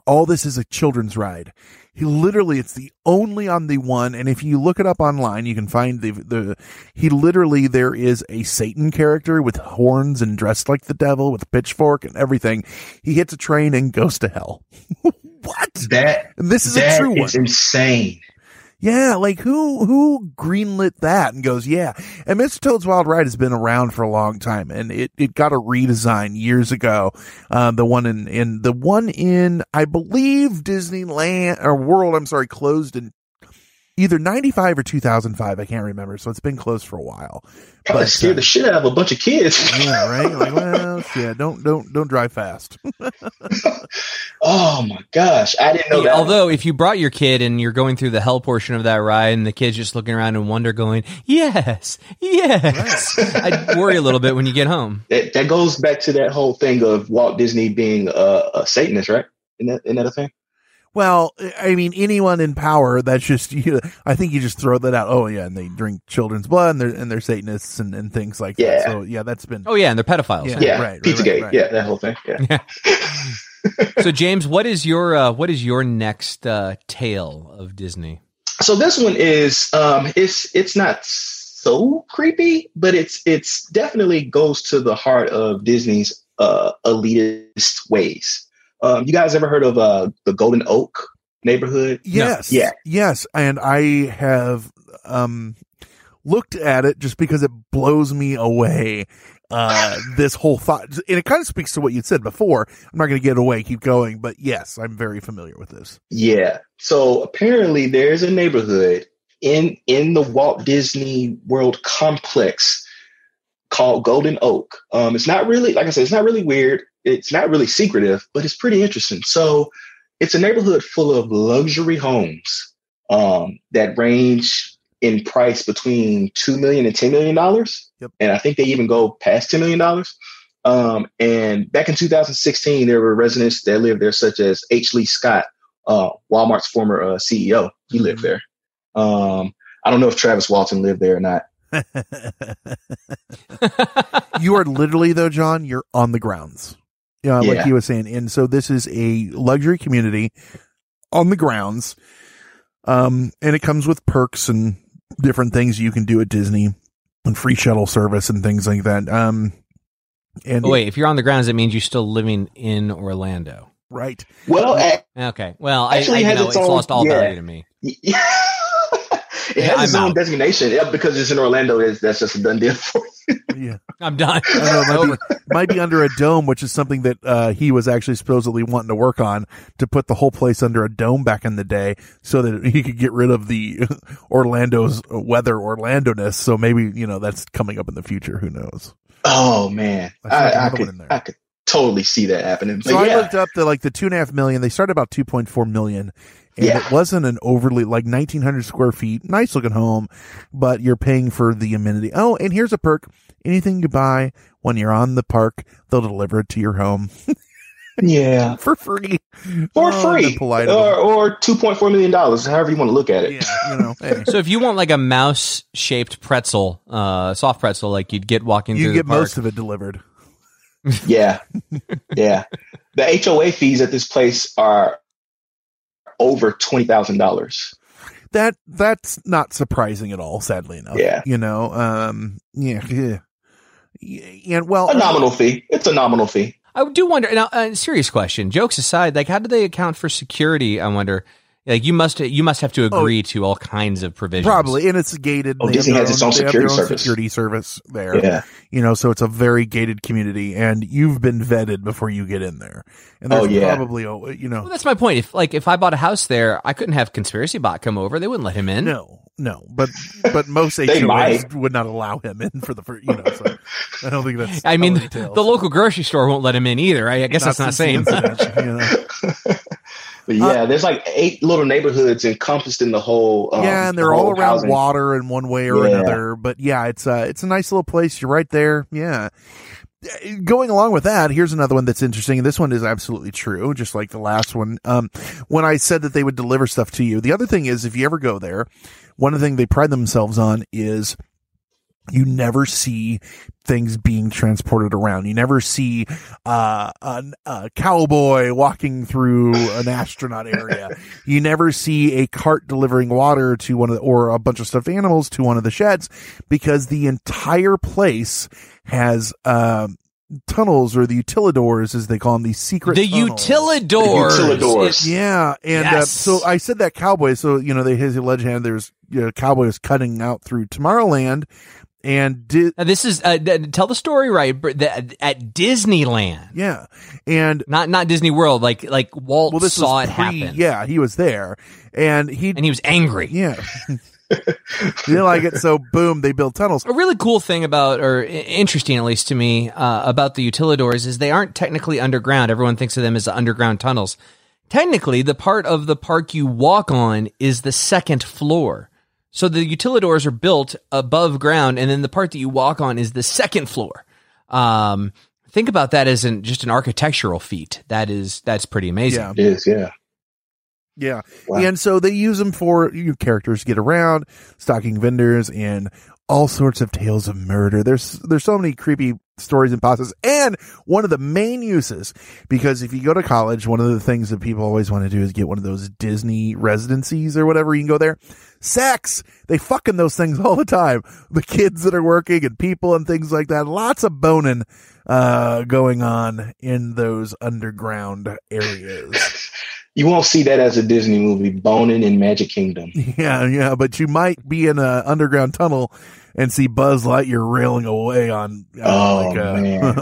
All this is a children's ride. It's the only on the one, and if you look it up online, you can find there is a Satan character with horns and dressed like the devil with a pitchfork and everything. He hits a train and goes to hell. What? This is a true one. It's insane. Yeah, like who greenlit that and goes, yeah. And Mr. Toad's Wild Ride has been around for a long time, and it got a redesign years ago. The one in I believe Disneyland or World, closed in either 95 or 2005, I can't remember. So it's been closed for a while. Probably scared the shit out of a bunch of kids. Yeah, right. Like, well, yeah, don't drive fast. Oh my gosh, I didn't know that. Although, if you brought your kid and you're going through the hell portion of that ride, and the kid's just looking around in wonder, going, "Yes, yes," right. I worry a little bit when you get home. That goes back to that whole thing of Walt Disney being a Satanist, right? Isn't that a thing? Well, I mean, anyone in power, that's just, I think you just throw that out. Oh, yeah, and they drink children's blood, and they're Satanists and things like that. So, yeah, that's been... Oh, yeah, and they're pedophiles. Yeah, yeah. Right, Pizzagate, right. Yeah, that whole thing, yeah. So, James, what is your next tale of Disney? So, this one is, it's not so creepy, but it's definitely goes to the heart of Disney's elitist ways. You guys ever heard of the Golden Oak neighborhood? Yes. No. Yeah. Yes. And I have looked at it just because it blows me away, this whole thought. And it kind of speaks to what you said before. I'm not going to get away. Keep going. But yes, I'm very familiar with this. Yeah. So apparently there's a neighborhood in the Walt Disney World complex called Golden Oak. It's not really, like I said, it's not really weird. It's not really secretive, but it's pretty interesting. So it's a neighborhood full of luxury homes that range in price between $2 million and $10 million. Yep. And I think they even go past $10 million. And back in 2016, there were residents that lived there, such as H. Lee Scott, Walmart's former CEO. He lived there. I don't know if Travis Walton lived there or not. You are literally, though, John, you're on the grounds. Yeah, like he was saying. And so this is a luxury community on the grounds. And it comes with perks and different things you can do at Disney and free shuttle service and things like that. And wait, if you're on the grounds, it means you're still living in Orlando. Right. Well, okay. Well, it's lost all value to me. Yeah. It has its own designation because it's in Orlando. That's just a done deal for you. Yeah, I'm done. Might be under a dome, which is something that he was actually supposedly wanting to work on, to put the whole place under a dome back in the day so that he could get rid of the Orlando's weather, Orlando-ness. So maybe, that's coming up in the future. Who knows? Oh, man. I could totally see that happening. So I looked up to the $2.5 million. They started about $2.4 million. And it wasn't an overly, 1,900 square feet, nice looking home, but you're paying for the amenity. Oh, and here's a perk. Anything you buy when you're on the park, they'll deliver it to your home. Yeah. For free. For free. Or $2.4 million, however you want to look at it. Yeah, hey. So if you want a mouse-shaped pretzel, soft pretzel, you'd get walking through the park. You get most of it delivered. Yeah. Yeah. The HOA fees at this place are over $20,000. that's not surprising at all, sadly enough. Yeah. You know, and well, a nominal fee. It's a nominal fee. I do wonder now, serious question, jokes aside, like how do they account for security? I wonder, like you must have to agree to all kinds of provisions. Probably. And it's gated. Oh, Disney has its own security service there, yeah. You know, so it's a very gated community and you've been vetted before you get in there. And there's probably, you know, well, that's my point. If I bought a house there, I couldn't have Conspiracy Bot come over. They wouldn't let him in. No, but most HOAs would not allow him in for the first, you know, so I don't think that's, I mean, the local grocery store won't let him in either. I guess that's not saying much. You know? But yeah, there's like 8 little neighborhoods encompassed in the whole. Yeah, and they're all around housing. Water in one way or another. But yeah, it's a nice little place. You're right there. Yeah. Going along with that, here's another one that's interesting. And this one is absolutely true, just like the last one. When I said that they would deliver stuff to you, the other thing is if you ever go there, one of the things they pride themselves on is you never see things being transported around. You never see a cowboy walking through an astronaut area. You never see a cart delivering water to or a bunch of stuffed animals to one of the sheds, because the entire place has tunnels, or the utilidors as they call them, these secret tunnels. Utilidors. Yeah. And so I said that cowboy, so you know, his alleged hand, there's, you know, cowboy was cutting out through Tomorrowland. And this is tell the story right at Disneyland, yeah, and not Disney World, like Walt saw it happen. Yeah, he was there, and he was angry. Yeah, he didn't like it, so boom, they build tunnels. A really cool thing about, or interesting at least to me, about the utilidors is they aren't technically underground. Everyone thinks of them as the underground tunnels. Technically, the part of the park you walk on is the second floor. So the utilidors are built above ground, and then the part that you walk on is the second floor. Think about that as just an architectural feat. That's pretty amazing. Yeah. It is, yeah. Yeah. Wow. And so they use them for characters get around, stocking vendors, and all sorts of tales of murder. There's so many creepy stories and posses. And one of the main uses, because if you go to college, one of the things that people always want to do is get one of those Disney residencies or whatever. You can go there. Sex. They fuck in those things all the time. The kids that are working and people and things like that. Lots of boning going on in those underground areas. You won't see that as a Disney movie, boning in Magic Kingdom. Yeah, but you might be in an underground tunnel and see Buzz Lightyear railing away on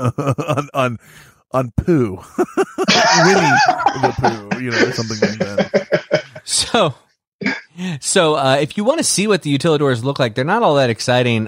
on poo, Winnie the Pooh, you know, something like that. So if you want to see what the utilidors look like, they're not all that exciting.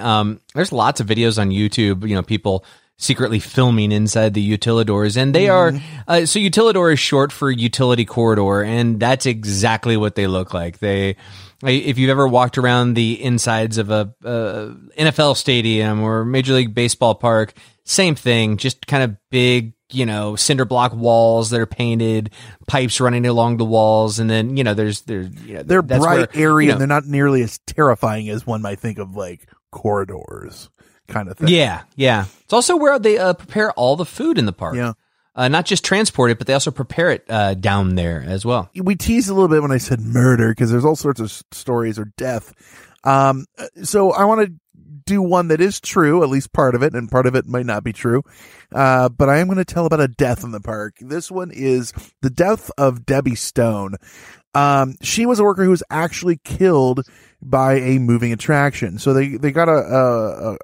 There's lots of videos on YouTube. You know, people secretly filming inside the utilidors, and they are so utilidor is short for utility corridor, and that's exactly what they look like. If you've ever walked around the insides of a NFL stadium or Major League Baseball park, same thing, just kind of big, you know, cinder block walls that are painted, pipes running along the walls, and then, you know, they're bright, airy, and they're not nearly as terrifying as one might think of, like, corridors kind of thing. Yeah. It's also where they prepare all the food in the park. Yeah. Not just transport it, but they also prepare it down there as well. We teased a little bit when I said murder, because there's all sorts of stories or death. So I want to do one that is true, at least part of it, and part of it might not be true. But I am going to tell about a death in the park. This one is the death of Debbie Stone. She was a worker who was actually killed by a moving attraction. So they got a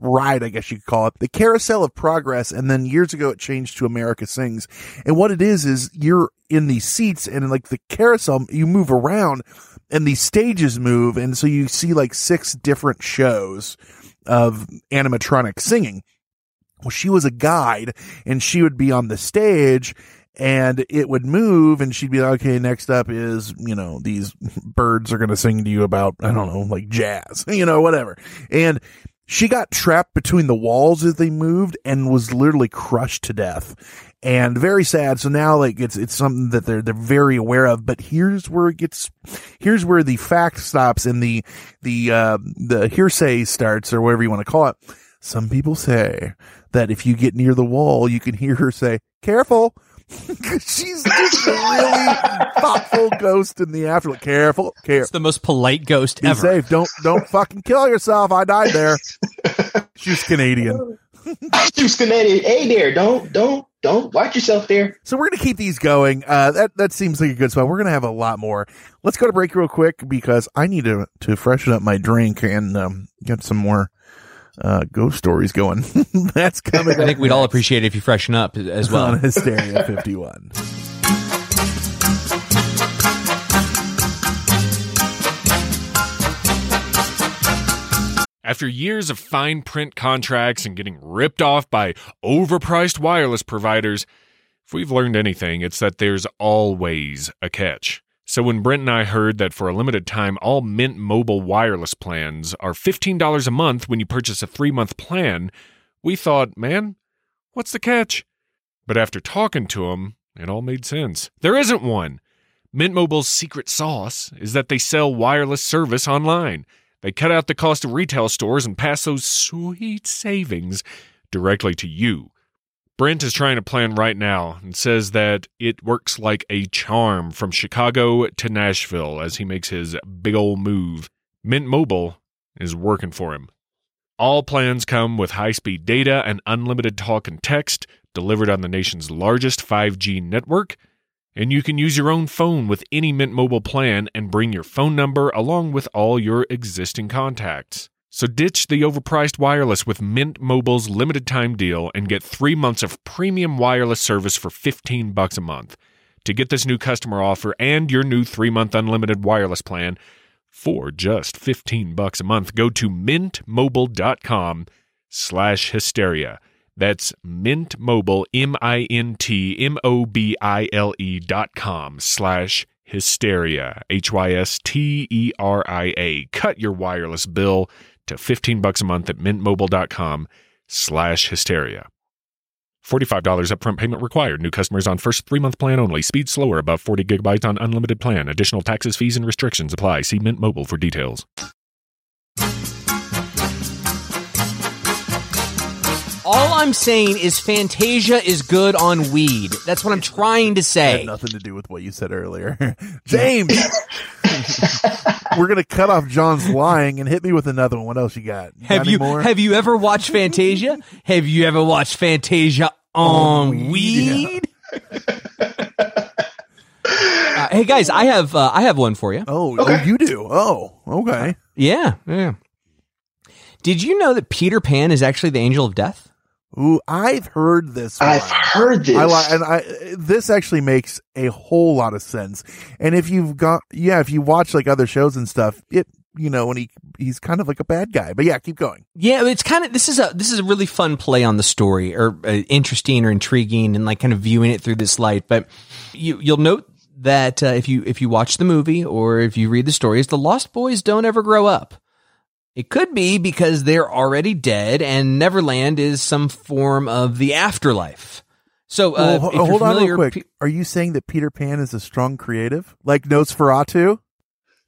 ride, I guess you could call it, the Carousel of Progress, and then years ago it changed to America Sings. And what it is you're in these seats, and in, like, the carousel, you move around and these stages move, and so you see, like, 6 different shows of animatronic singing. Well, she was a guide, and she would be on the stage, and it would move, and she'd be like, okay, next up is, you know, these birds are going to sing to you about, I don't know, like jazz, you know, whatever. And she got trapped between the walls as they moved and was literally crushed to death, and very sad. So now, like, it's something that they're very aware of, but here's where the fact stops and the hearsay starts, or whatever you want to call it. Some people say that if you get near the wall, you can hear her say, careful. She's just a really thoughtful ghost in the afterlife. Careful, careful. It's the most polite ghost ever. Be safe. Don't fucking kill yourself. I died there. She's Canadian. She's Canadian. Hey there. Don't watch yourself there. So we're gonna keep these going. That seems like a good spot. We're gonna have a lot more. Let's go to break real quick because I need to freshen up my drink and get some more ghost stories going. That's coming. I think we'd all appreciate it if you freshen up as well. On Hysteria 51. After years of fine print contracts and getting ripped off by overpriced wireless providers, if we've learned anything, it's that there's always a catch. So when Brent and I heard that for a limited time, all Mint Mobile wireless plans are $15 a month when you purchase a 3-month plan, we thought, man, what's the catch? But after talking to them, it all made sense. There isn't one. Mint Mobile's secret sauce is that they sell wireless service online. They cut out the cost of retail stores and pass those sweet savings directly to you. Brent is trying a plan right now and says that it works like a charm from Chicago to Nashville as he makes his big ol' move. Mint Mobile is working for him. All plans come with high-speed data and unlimited talk and text delivered on the nation's largest 5G network. And you can use your own phone with any Mint Mobile plan and bring your phone number along with all your existing contacts. So ditch the overpriced wireless with Mint Mobile's limited-time deal and get 3 months of premium wireless service for $15 a month. To get this new customer offer and your new 3-month unlimited wireless plan for just $15 a month, go to mintmobile.com/hysteria. That's Mint Mobile, mintmobile.com/hysteria, hysteria. Cut your wireless bill to $15 a month at mintmobile.com/hysteria. $45 upfront payment required. New customers on first 3-month plan only. Speed slower above 40 gigabytes on unlimited plan. Additional taxes, fees, and restrictions apply. See Mint Mobile for details. All I'm saying is Fantasia is good on weed. That's what I'm trying to say. It had nothing to do with what you said earlier. James! We're going to cut off John's lying and hit me with another one. What else you got? Have you ever watched Fantasia? Have you ever watched Fantasia on weed? Yeah. Hey, guys, I have one for you. Oh, okay. Oh, you do? Oh, okay. Yeah. Did you know that Peter Pan is actually the angel of death? Ooh, I've heard this one. This actually makes a whole lot of sense. And if you've got, if you watch like other shows and stuff, and he's kind of like a bad guy. But yeah, keep going. Yeah, it's kind of this is a really fun play on the story, or interesting or intriguing, and like kind of viewing it through this light. But you'll note that if you watch the movie or if you read the stories, the Lost Boys don't ever grow up. It could be because they're already dead, and Neverland is some form of the afterlife. So, hold on real quick. Are you saying that Peter Pan is a strong creative, like Nosferatu?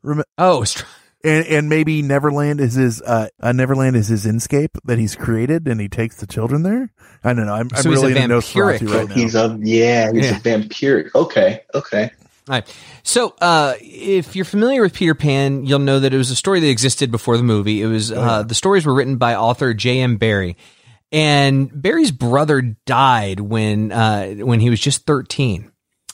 And maybe Neverland is his inscape that he's created, and he takes the children there. I don't know. I'm really into Nosferatu right now. He's a vampiric. Okay. All right. So, if you're familiar with Peter Pan, you'll know that it was a story that existed before the movie. It was the stories were written by author J.M. Barrie, and Barrie's brother died when he was just 13,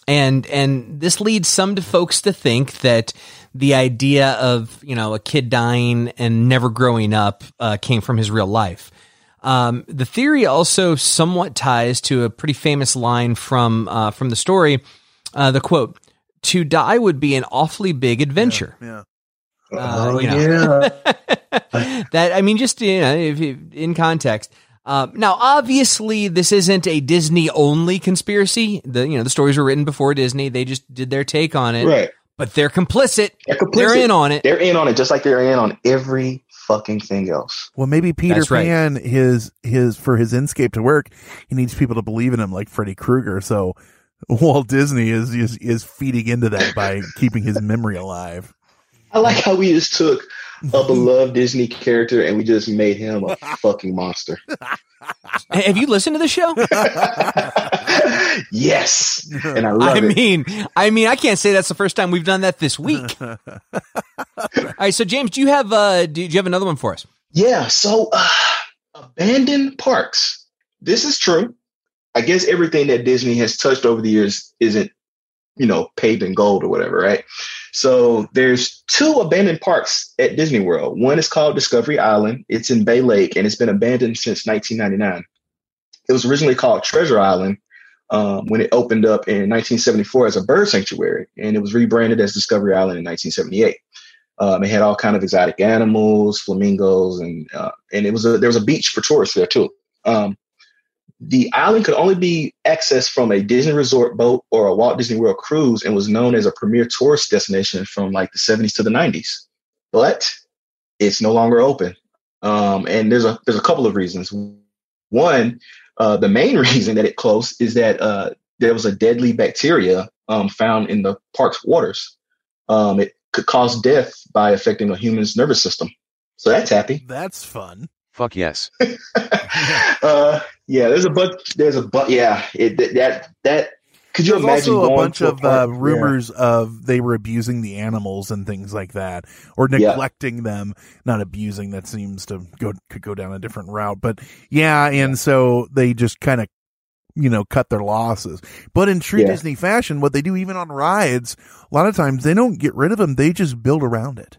and this leads some folks to think that the idea of a kid dying and never growing up came from his real life. The theory also somewhat ties to a pretty famous line from the story, the quote. To die would be an awfully big adventure. Yeah. Yeah. If in context. Now, obviously, this isn't a Disney-only conspiracy. The stories were written before Disney. They just did their take on it. Right. But they're complicit. They're in on it. They're in on it, just like they're in on every fucking thing else. Well, maybe Peter Pan, for his inscape to work, he needs people to believe in him, like Freddy Krueger. So. Walt Disney is feeding into that by keeping his memory alive. I like how we just took a beloved Disney character and we just made him a fucking monster. Have you listened to the show? Yes. And I love it. I mean, I can't say that's the first time we've done that this week. All right. So James, do you have another one for us? Yeah. So, abandoned parks. This is true. I guess everything that Disney has touched over the years isn't, paved in gold or whatever, right? So there's two abandoned parks at Disney World. One is called Discovery Island. It's in Bay Lake, and it's been abandoned since 1999. It was originally called Treasure Island when it opened up in 1974 as a bird sanctuary, and it was rebranded as Discovery Island in 1978. It had all kind of exotic animals, flamingos, and there was a beach for tourists there too. The island could only be accessed from a Disney Resort boat or a Walt Disney World cruise, and was known as a premier tourist destination from like the 70s to the 90s. But it's no longer open, and there's a couple of reasons. One, the main reason that it closed is that there was a deadly bacteria found in the park's waters. It could cause death by affecting a human's nervous system. So that's happy. That's fun. Fuck yes. Could you imagine? Also, a bunch of rumors of they were abusing the animals and things like that, or neglecting them, not abusing. That seems to could go down a different route, but so they just kind of, cut their losses. But in true Disney fashion, what they do even on rides, a lot of times they don't get rid of them; they just build around it.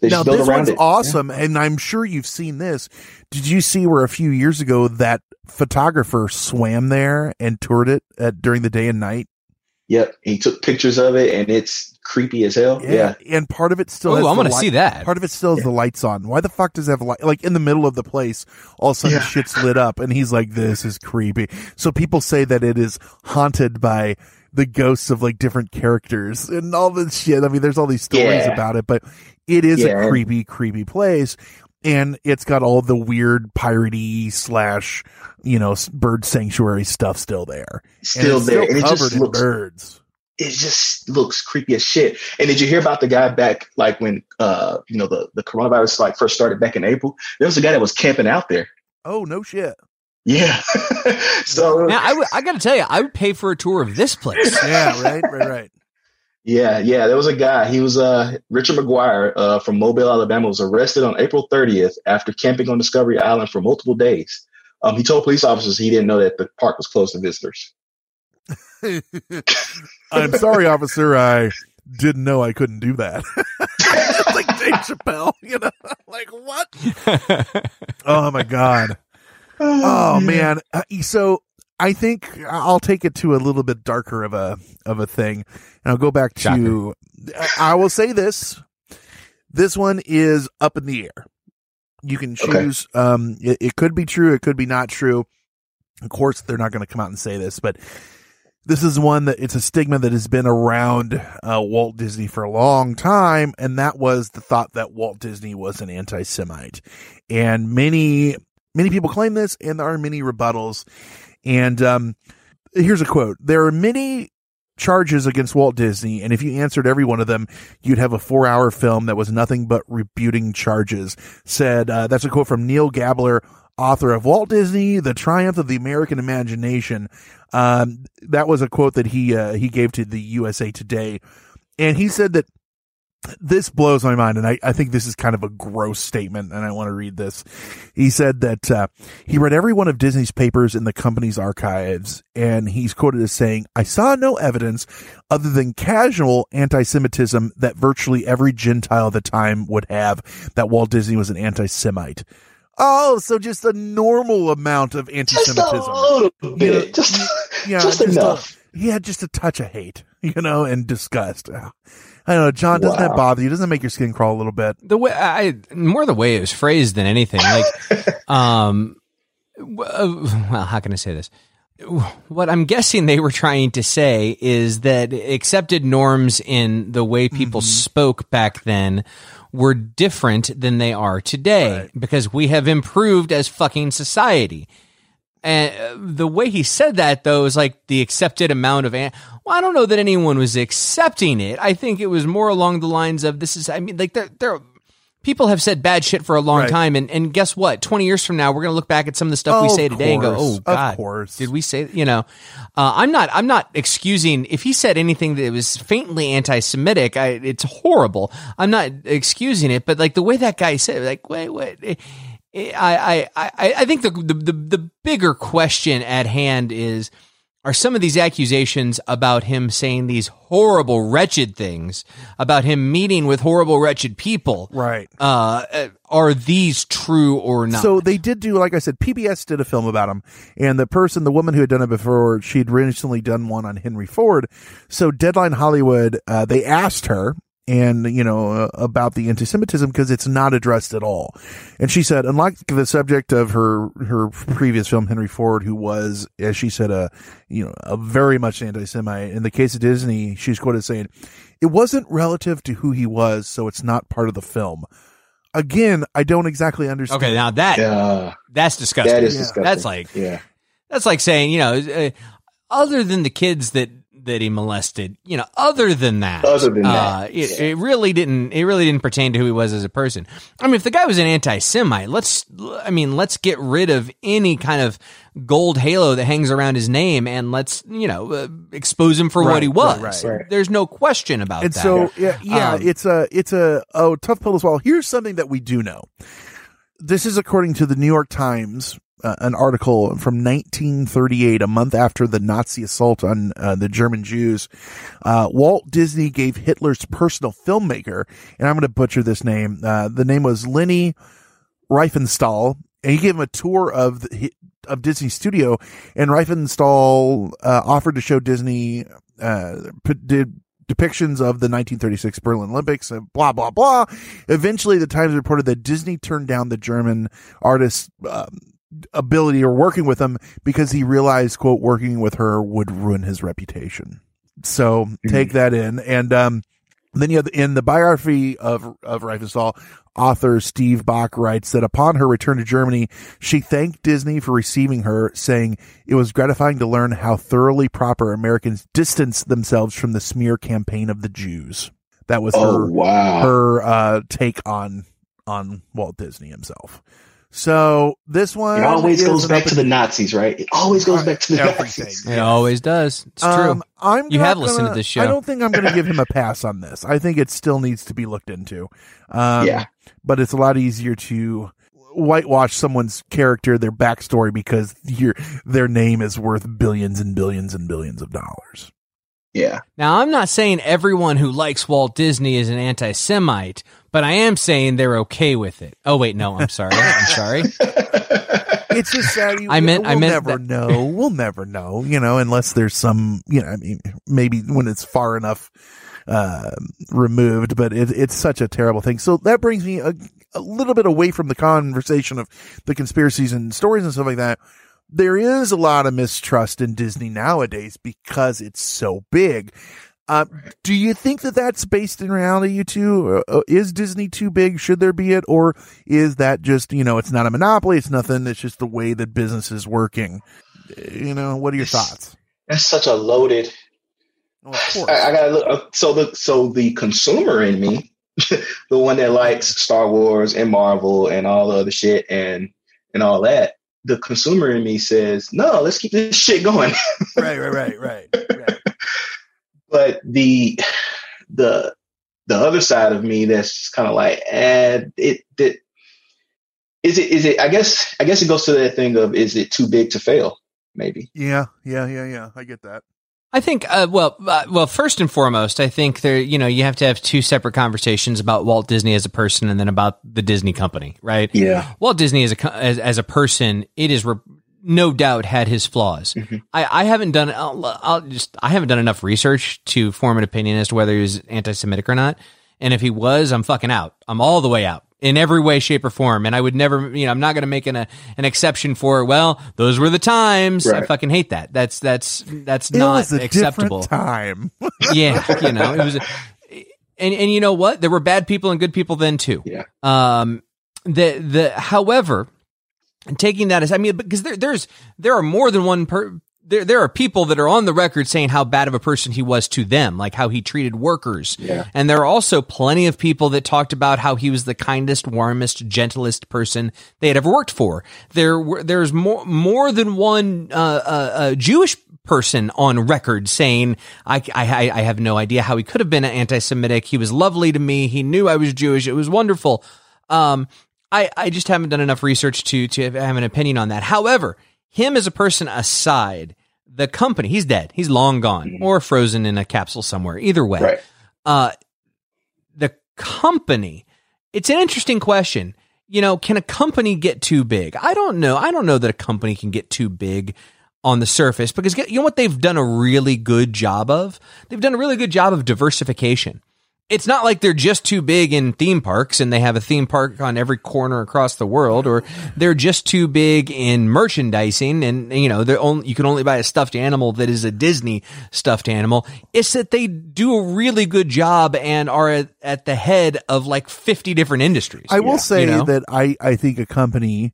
Now, this one's awesome, and I'm sure you've seen this. Did you see where a few years ago that photographer swam there and toured it during the day and night? Yep, he took pictures of it, and it's creepy as hell. Yeah, and part of it still. Oh, I'm going to see that. Part of it still has the lights on. Why the fuck does it have light? Like in the middle of the place, all of a sudden shit's lit up, and he's like, "This is creepy." So people say that it is haunted by the ghosts of like different characters and all this shit. I mean, there's all these stories about it, but it is a creepy place. And it's got all the weird piratey / bird sanctuary stuff still there. Still there. And it just looks birds. It just looks creepy as shit. And did you hear about the guy back like when the coronavirus like first started back in April? There was a guy that was camping out there. Oh, no shit. Yeah. So now I got to tell you, I would pay for a tour of this place. Yeah, right. Yeah. There was a guy. He was Richard McGuire from Mobile, Alabama, was arrested on April 30th after camping on Discovery Island for multiple days. He told police officers he didn't know that the park was closed to visitors. I'm sorry, officer. I didn't know I couldn't do that. It's like Dave Chappelle, like what? Oh, my God. Oh, man. So I think I'll take it to a little bit darker of a thing. And I'll go back to, I will say this. This one is up in the air. You can choose. Okay. It could be true. It could be not true. Of course, they're not going to come out and say this, but this is one that it's a stigma that has been around Walt Disney for a long time. And that was the thought that Walt Disney was an anti-Semite. And many people claim this, and there are many rebuttals. And here's a quote. There are many charges against Walt Disney, and if you answered every one of them, you'd have a 4-hour film that was nothing but refuting charges, said. That's a quote from Neil Gabler, author of Walt Disney, The Triumph of the American Imagination. That was a quote that he gave to the USA Today. And he said that, this blows my mind, and I think this is kind of a gross statement, and I want to read this. He said that he read every one of Disney's papers in the company's archives, and he's quoted as saying, "I saw no evidence other than casual anti-Semitism that virtually every Gentile at the time would have that Walt Disney was an anti-Semite." Oh, so just a normal amount of anti-Semitism. Just a little bit. Just enough. He had just a touch of hate, and disgust. I don't know, John, doesn't that bother you? Doesn't that make your skin crawl a little bit? The way it was phrased than anything. Like, well, how can I say this? What I'm guessing they were trying to say is that accepted norms in the way people spoke back then were different than they are today, because we have improved as fucking society. And the way he said that, though, is like the accepted amount of... Well, I don't know that anyone was accepting it. I think it was more along the lines of this is... I mean, like, there people have said bad shit for a long time, and guess what? 20 years from now, we're going to look back at some of the stuff we say today and go, oh, God, of course. Did we say, you know, I'm not excusing if he said anything that was faintly anti-Semitic. It's horrible. I'm not excusing it, but like the way that guy said, like, wait. I think the bigger question at hand is, are some of these accusations about him saying these horrible, wretched things, about him meeting with horrible, wretched people, right? Are these true or not? So they did do, like I said, PBS did a film about him, and the woman who had done it before, she'd recently done one on Henry Ford. So Deadline Hollywood, they asked her, and about the anti-Semitism, because it's not addressed at all. And she said, unlike the subject of her previous film, Henry Ford, who was, as she said, a very much anti-Semite, in the case of Disney, she's quoted saying, "It wasn't relative to who he was, so it's not part of the film." Again, I don't exactly understand. Okay, now that's disgusting. That is disgusting. That's like saying, other than the kids that he molested, other than that. It really didn't pertain to who he was as a person. I mean, if the guy was an anti-Semite, let's get rid of any kind of gold halo that hangs around his name, and let's, expose him for what he was. Right. There's no question about that. And so, it's a tough pill to swallow. Here's something that we do know. This is according to the New York Times, an article from 1938, a month after the Nazi assault on the German Jews. Walt Disney gave Hitler's personal filmmaker, and I'm going to butcher this name. The name was Leni Riefenstahl, and he gave him a tour of Disney Studio, and Riefenstahl offered to show Disney depictions of the 1936 Berlin Olympics, blah, blah, blah. Eventually, the Times reported that Disney turned down the German artist's ability or working with him because he realized, quote, working with her would ruin his reputation. So take that in. And then you have, in the biography of Riefenstahl, author Steve Bach writes that upon her return to Germany, she thanked Disney for receiving her, saying, "It was gratifying to learn how thoroughly proper Americans distanced themselves from the smear campaign of the Jews." That was her take on Walt Disney himself. So this one, it always goes back to the Nazis, right? It always goes back to the Nazis. It always does. It's true. You have listened to this show. I don't think I'm going to give him a pass on this. I think it still needs to be looked into. But it's a lot easier to whitewash someone's character, their backstory, because their name is worth billions and billions and billions of dollars. Yeah. Now, I'm not saying everyone who likes Walt Disney is an anti-Semite, but I am saying they're okay with it. Oh wait, no, I'm sorry. It's just sad. We'll never know. We'll never know, unless there's some, maybe when it's far enough removed, but it's such a terrible thing. So that brings me a little bit away from the conversation of the conspiracies and stories and stuff like that. There is a lot of mistrust in Disney nowadays because it's so big. Do you think that that's based in reality, you two? Is Disney too big? Should there be it? Or is that just, it's not a monopoly, it's nothing, it's just the way that business is working? What are your thoughts? That's such a loaded... Well, of course. I gotta look. So the consumer in me, the one that likes Star Wars and Marvel and all the other shit and all that, the consumer in me says, no, let's keep this shit going. Right. But the other side of me that's just kind of like, I guess it goes to that thing of, is it too big to fail? Maybe. Yeah. I get that. I think, first and foremost, I think there, you have to have two separate conversations about Walt Disney as a person and then about the Disney company, right? Yeah. Walt Disney as a person, it is no doubt had his flaws. Mm-hmm. I haven't done enough research to form an opinion as to whether he was anti-Semitic or not. And if he was, I'm fucking out. I'm all the way out in every way, shape, or form. And I would never, I'm not going to make an exception for, well, those were the times. Right. I fucking hate that. That's not acceptable. It was a different time. Yeah. It was, and you know what? There were bad people and good people then too. Yeah. However, taking that as, because there are more than one there are people that are on the record saying how bad of a person he was to them, like how he treated workers. Yeah. And there are also plenty of people that talked about how he was the kindest, warmest, gentlest person they had ever worked for. There's more than one Jewish person on record saying, I have no idea how he could have been anti-Semitic. He was lovely to me. He knew I was Jewish. It was wonderful. I just haven't done enough research to have an opinion on that. However, him as a person aside, the company, he's dead. He's long gone or frozen in a capsule somewhere. Either way, right. The company, it's an interesting question. You know, can a company get too big? I don't know. I don't know that a company can get too big on the surface, because you know what they've done a really good job of? They've done a really good job of diversification. It's not like they're just too big in theme parks and they have a theme park on every corner across the world, or they're just too big in merchandising and, you know, you can only buy a stuffed animal that is a Disney stuffed animal. It's that they do a really good job and are at the head of like 50 different industries. I will say that I think a company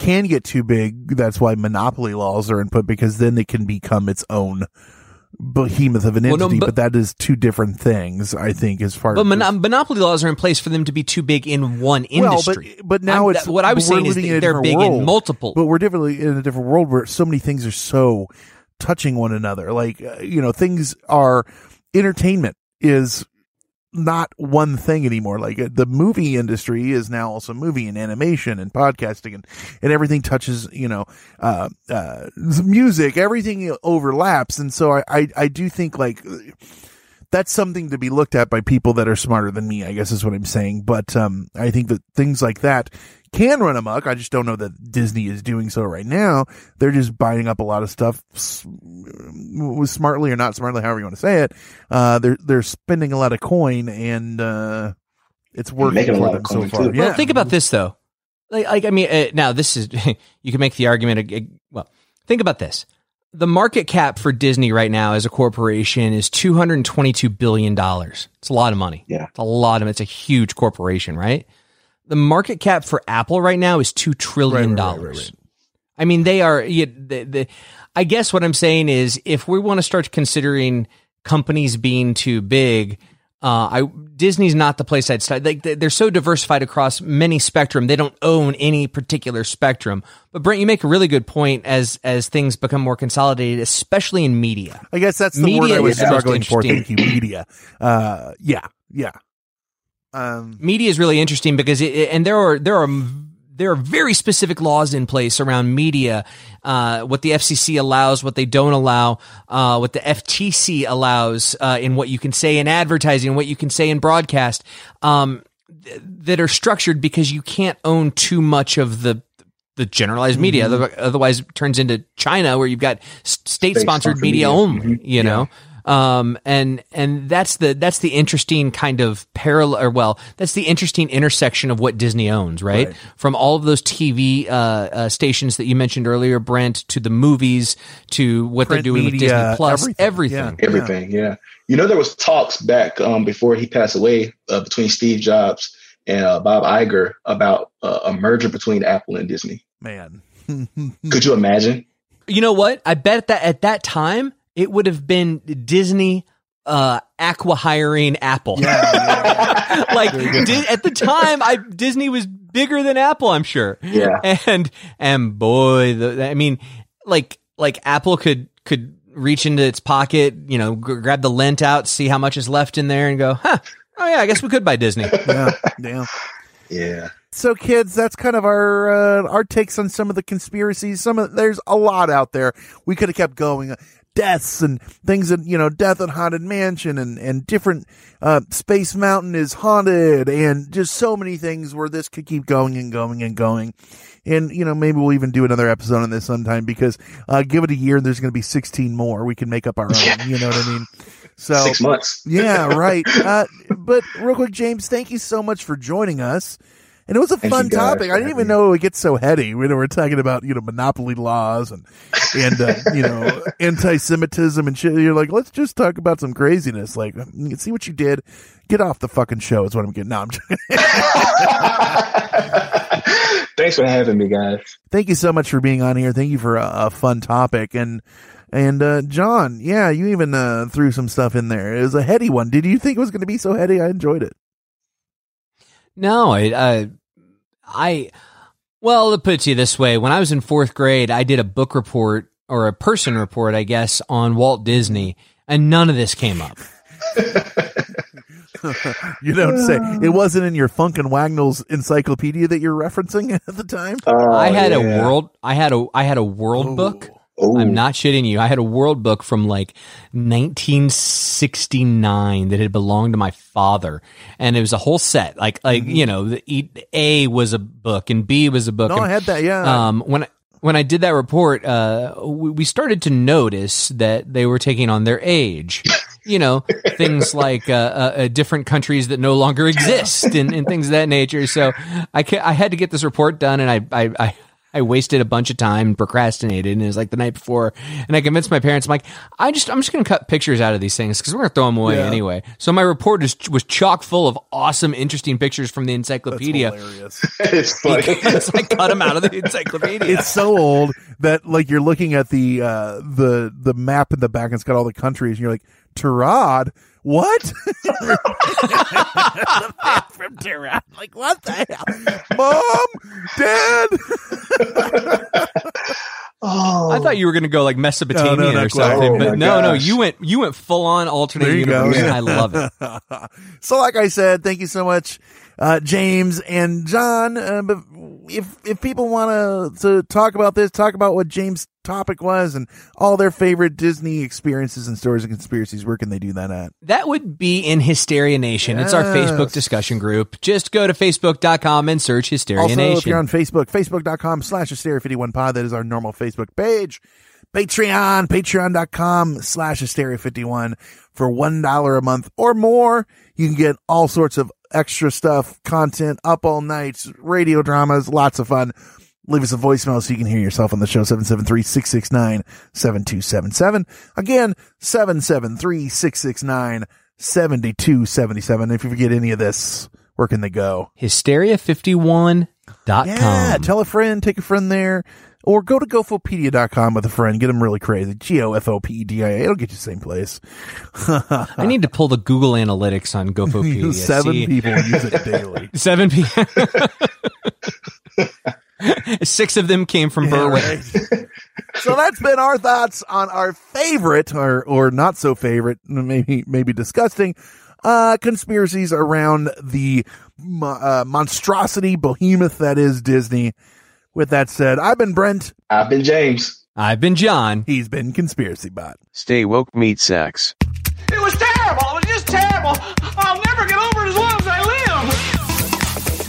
can get too big. That's why monopoly laws are input, because then it can become its own behemoth of an entity, but that is two different things, I think, as far monopoly laws are in place for them to be too big in one industry. But now what I was saying is they're big in multiple. But we're definitely in a different world where so many things are so touching one another. Like, things are, entertainment is not one thing anymore. Like the movie industry is now also movie and animation and podcasting and everything touches, music, everything overlaps. And so I do think like that's something to be looked at by people that are smarter than me, I guess is what I'm saying. But, I think that things like that can run amok. I just don't know that Disney is doing so right now. They're just buying up a lot of stuff smartly or not smartly, however you want to say it. They're spending a lot of coin, and it's working for them so far. Yeah. Well, think about this though. Now this is you can make the argument. Well, think about this. The market cap for Disney right now as a corporation is $222 billion. It's a lot of money. Yeah, it's a lot of. It's a huge corporation, right? The market cap for Apple right now is $2 trillion. Right. I mean, they are. I guess what I'm saying is, if we want to start considering companies being too big, Disney's not the place I'd start. Like, they're so diversified across many spectrum, they don't own any particular spectrum. But Brent, you make a really good point as things become more consolidated, especially in media. I guess that's the word I was struggling for. Thank you, media. Yeah. Media is really interesting because there are very specific laws in place around media, what the FCC allows, what they don't allow, what the FTC allows in what you can say in advertising, what you can say in broadcast, that are structured because you can't own too much of the generalized media. Otherwise it turns into China, where you've got state-sponsored media only, you know. And that's the interesting kind of parallel, or that's the interesting intersection of what Disney owns, right? From all of those TV stations that you mentioned earlier, Brent, to the movies, to what they're doing with Disney Plus, everything. There was talks back before he passed away between Steve Jobs and Bob Iger about a merger between Apple and Disney. Man, could you imagine? You know what? I bet that at that time, it would have been Disney acquiring Apple. Yeah. Like at the time, Disney was bigger than Apple, I'm sure. Yeah. And boy, like Apple could reach into its pocket, grab the lint out, see how much is left in there, and go, huh? Oh yeah, I guess we could buy Disney. Yeah. So kids, that's kind of our takes on some of the conspiracies. There's a lot out there. We could have kept going. Deaths and things that, Death on Haunted Mansion and different, Space Mountain is haunted, and just so many things where this could keep going and going and going. And, maybe we'll even do another episode on this sometime, because, give it a year and there's going to be 16 more. We can make up our own, you know what I mean? So 6 months. Yeah, right. But real quick, James, thank you so much for joining us. And it was a fun topic. I didn't even know it would get so heady. We're talking about, monopoly laws and anti-Semitism and shit. You're like, let's just talk about some craziness. Like, see what you did. Get off the fucking show is what I'm getting. No, I'm joking. Thanks for having me, guys. Thank you so much for being on here. Thank you for a fun topic. And And John, yeah, you even threw some stuff in there. It was a heady one. Did you think it was going to be so heady? I enjoyed it. No, well, to put it this way, when I was in fourth grade, I did a book report or a person report, I guess, on Walt Disney, and none of this came up. You don't say. It wasn't in your Funk and Wagnalls encyclopedia that you're referencing at the time. I had a world book. Oh. I'm not shitting you. I had a world book from like 1969 that had belonged to my father, and it was a whole set. Like you know, A was a book and B was a book. I had that. Yeah. When I did that report, we started to notice that they were taking on their age. You know, things like different countries that no longer exist and things of that nature. So I had to get this report done, and I wasted a bunch of time and procrastinated, and it was like the night before, and I convinced my parents, I'm like, I'm just going to cut pictures out of these things because we're going to throw them away anyway. So my report was chock full of awesome, interesting pictures from the encyclopedia. That's hilarious. It's funny. Because I cut them out of the encyclopedia. It's so old that like you're looking at the map in the back, and it's got all the countries, and you're like, Tirad? What? From Tehran. Like, what the hell? Mom! Dad! Oh. I thought you were going to go like Mesopotamia or something, but no, you went full on alternate universe, and I love it. So like I said, thank you so much, James and John. But if people want to talk about this, talk about what James' topic was and all their favorite Disney experiences and stories and conspiracies, where can they do that at? That would be in Hysteria Nation. Yes. It's our Facebook discussion group. Just go to Facebook.com and search Hysteria Nation. Also, if you're on Facebook, Facebook.com/Hysteria51pod. That is our normal Facebook page. Patreon, patreon.com/Hysteria51. For $1 a month or more, you can get all sorts of extra stuff, content, up all nights, radio dramas, lots of fun. Leave us a voicemail so you can hear yourself on the show, 773-669-7277. Again, 773-669-7277. If you forget any of this, where can they go? Hysteria51.com. Yeah, tell a friend, take a friend there, or go to gofopedia.com with a friend. Get them really crazy. GOFOPEDIA. It'll get you the same place. I need to pull the Google Analytics on Gofopedia. People use it daily. 7 people. 6 of them came from Berwick. Right. So that's been our thoughts on our favorite or not so favorite, maybe disgusting, conspiracies around the monstrosity behemoth that is Disney. With that said, I've been Brent. I've been James. I've been John. He's been Conspiracy Bot. Stay woke, meat sacks. It was terrible. It was just terrible. I'll never get over it as long as I live.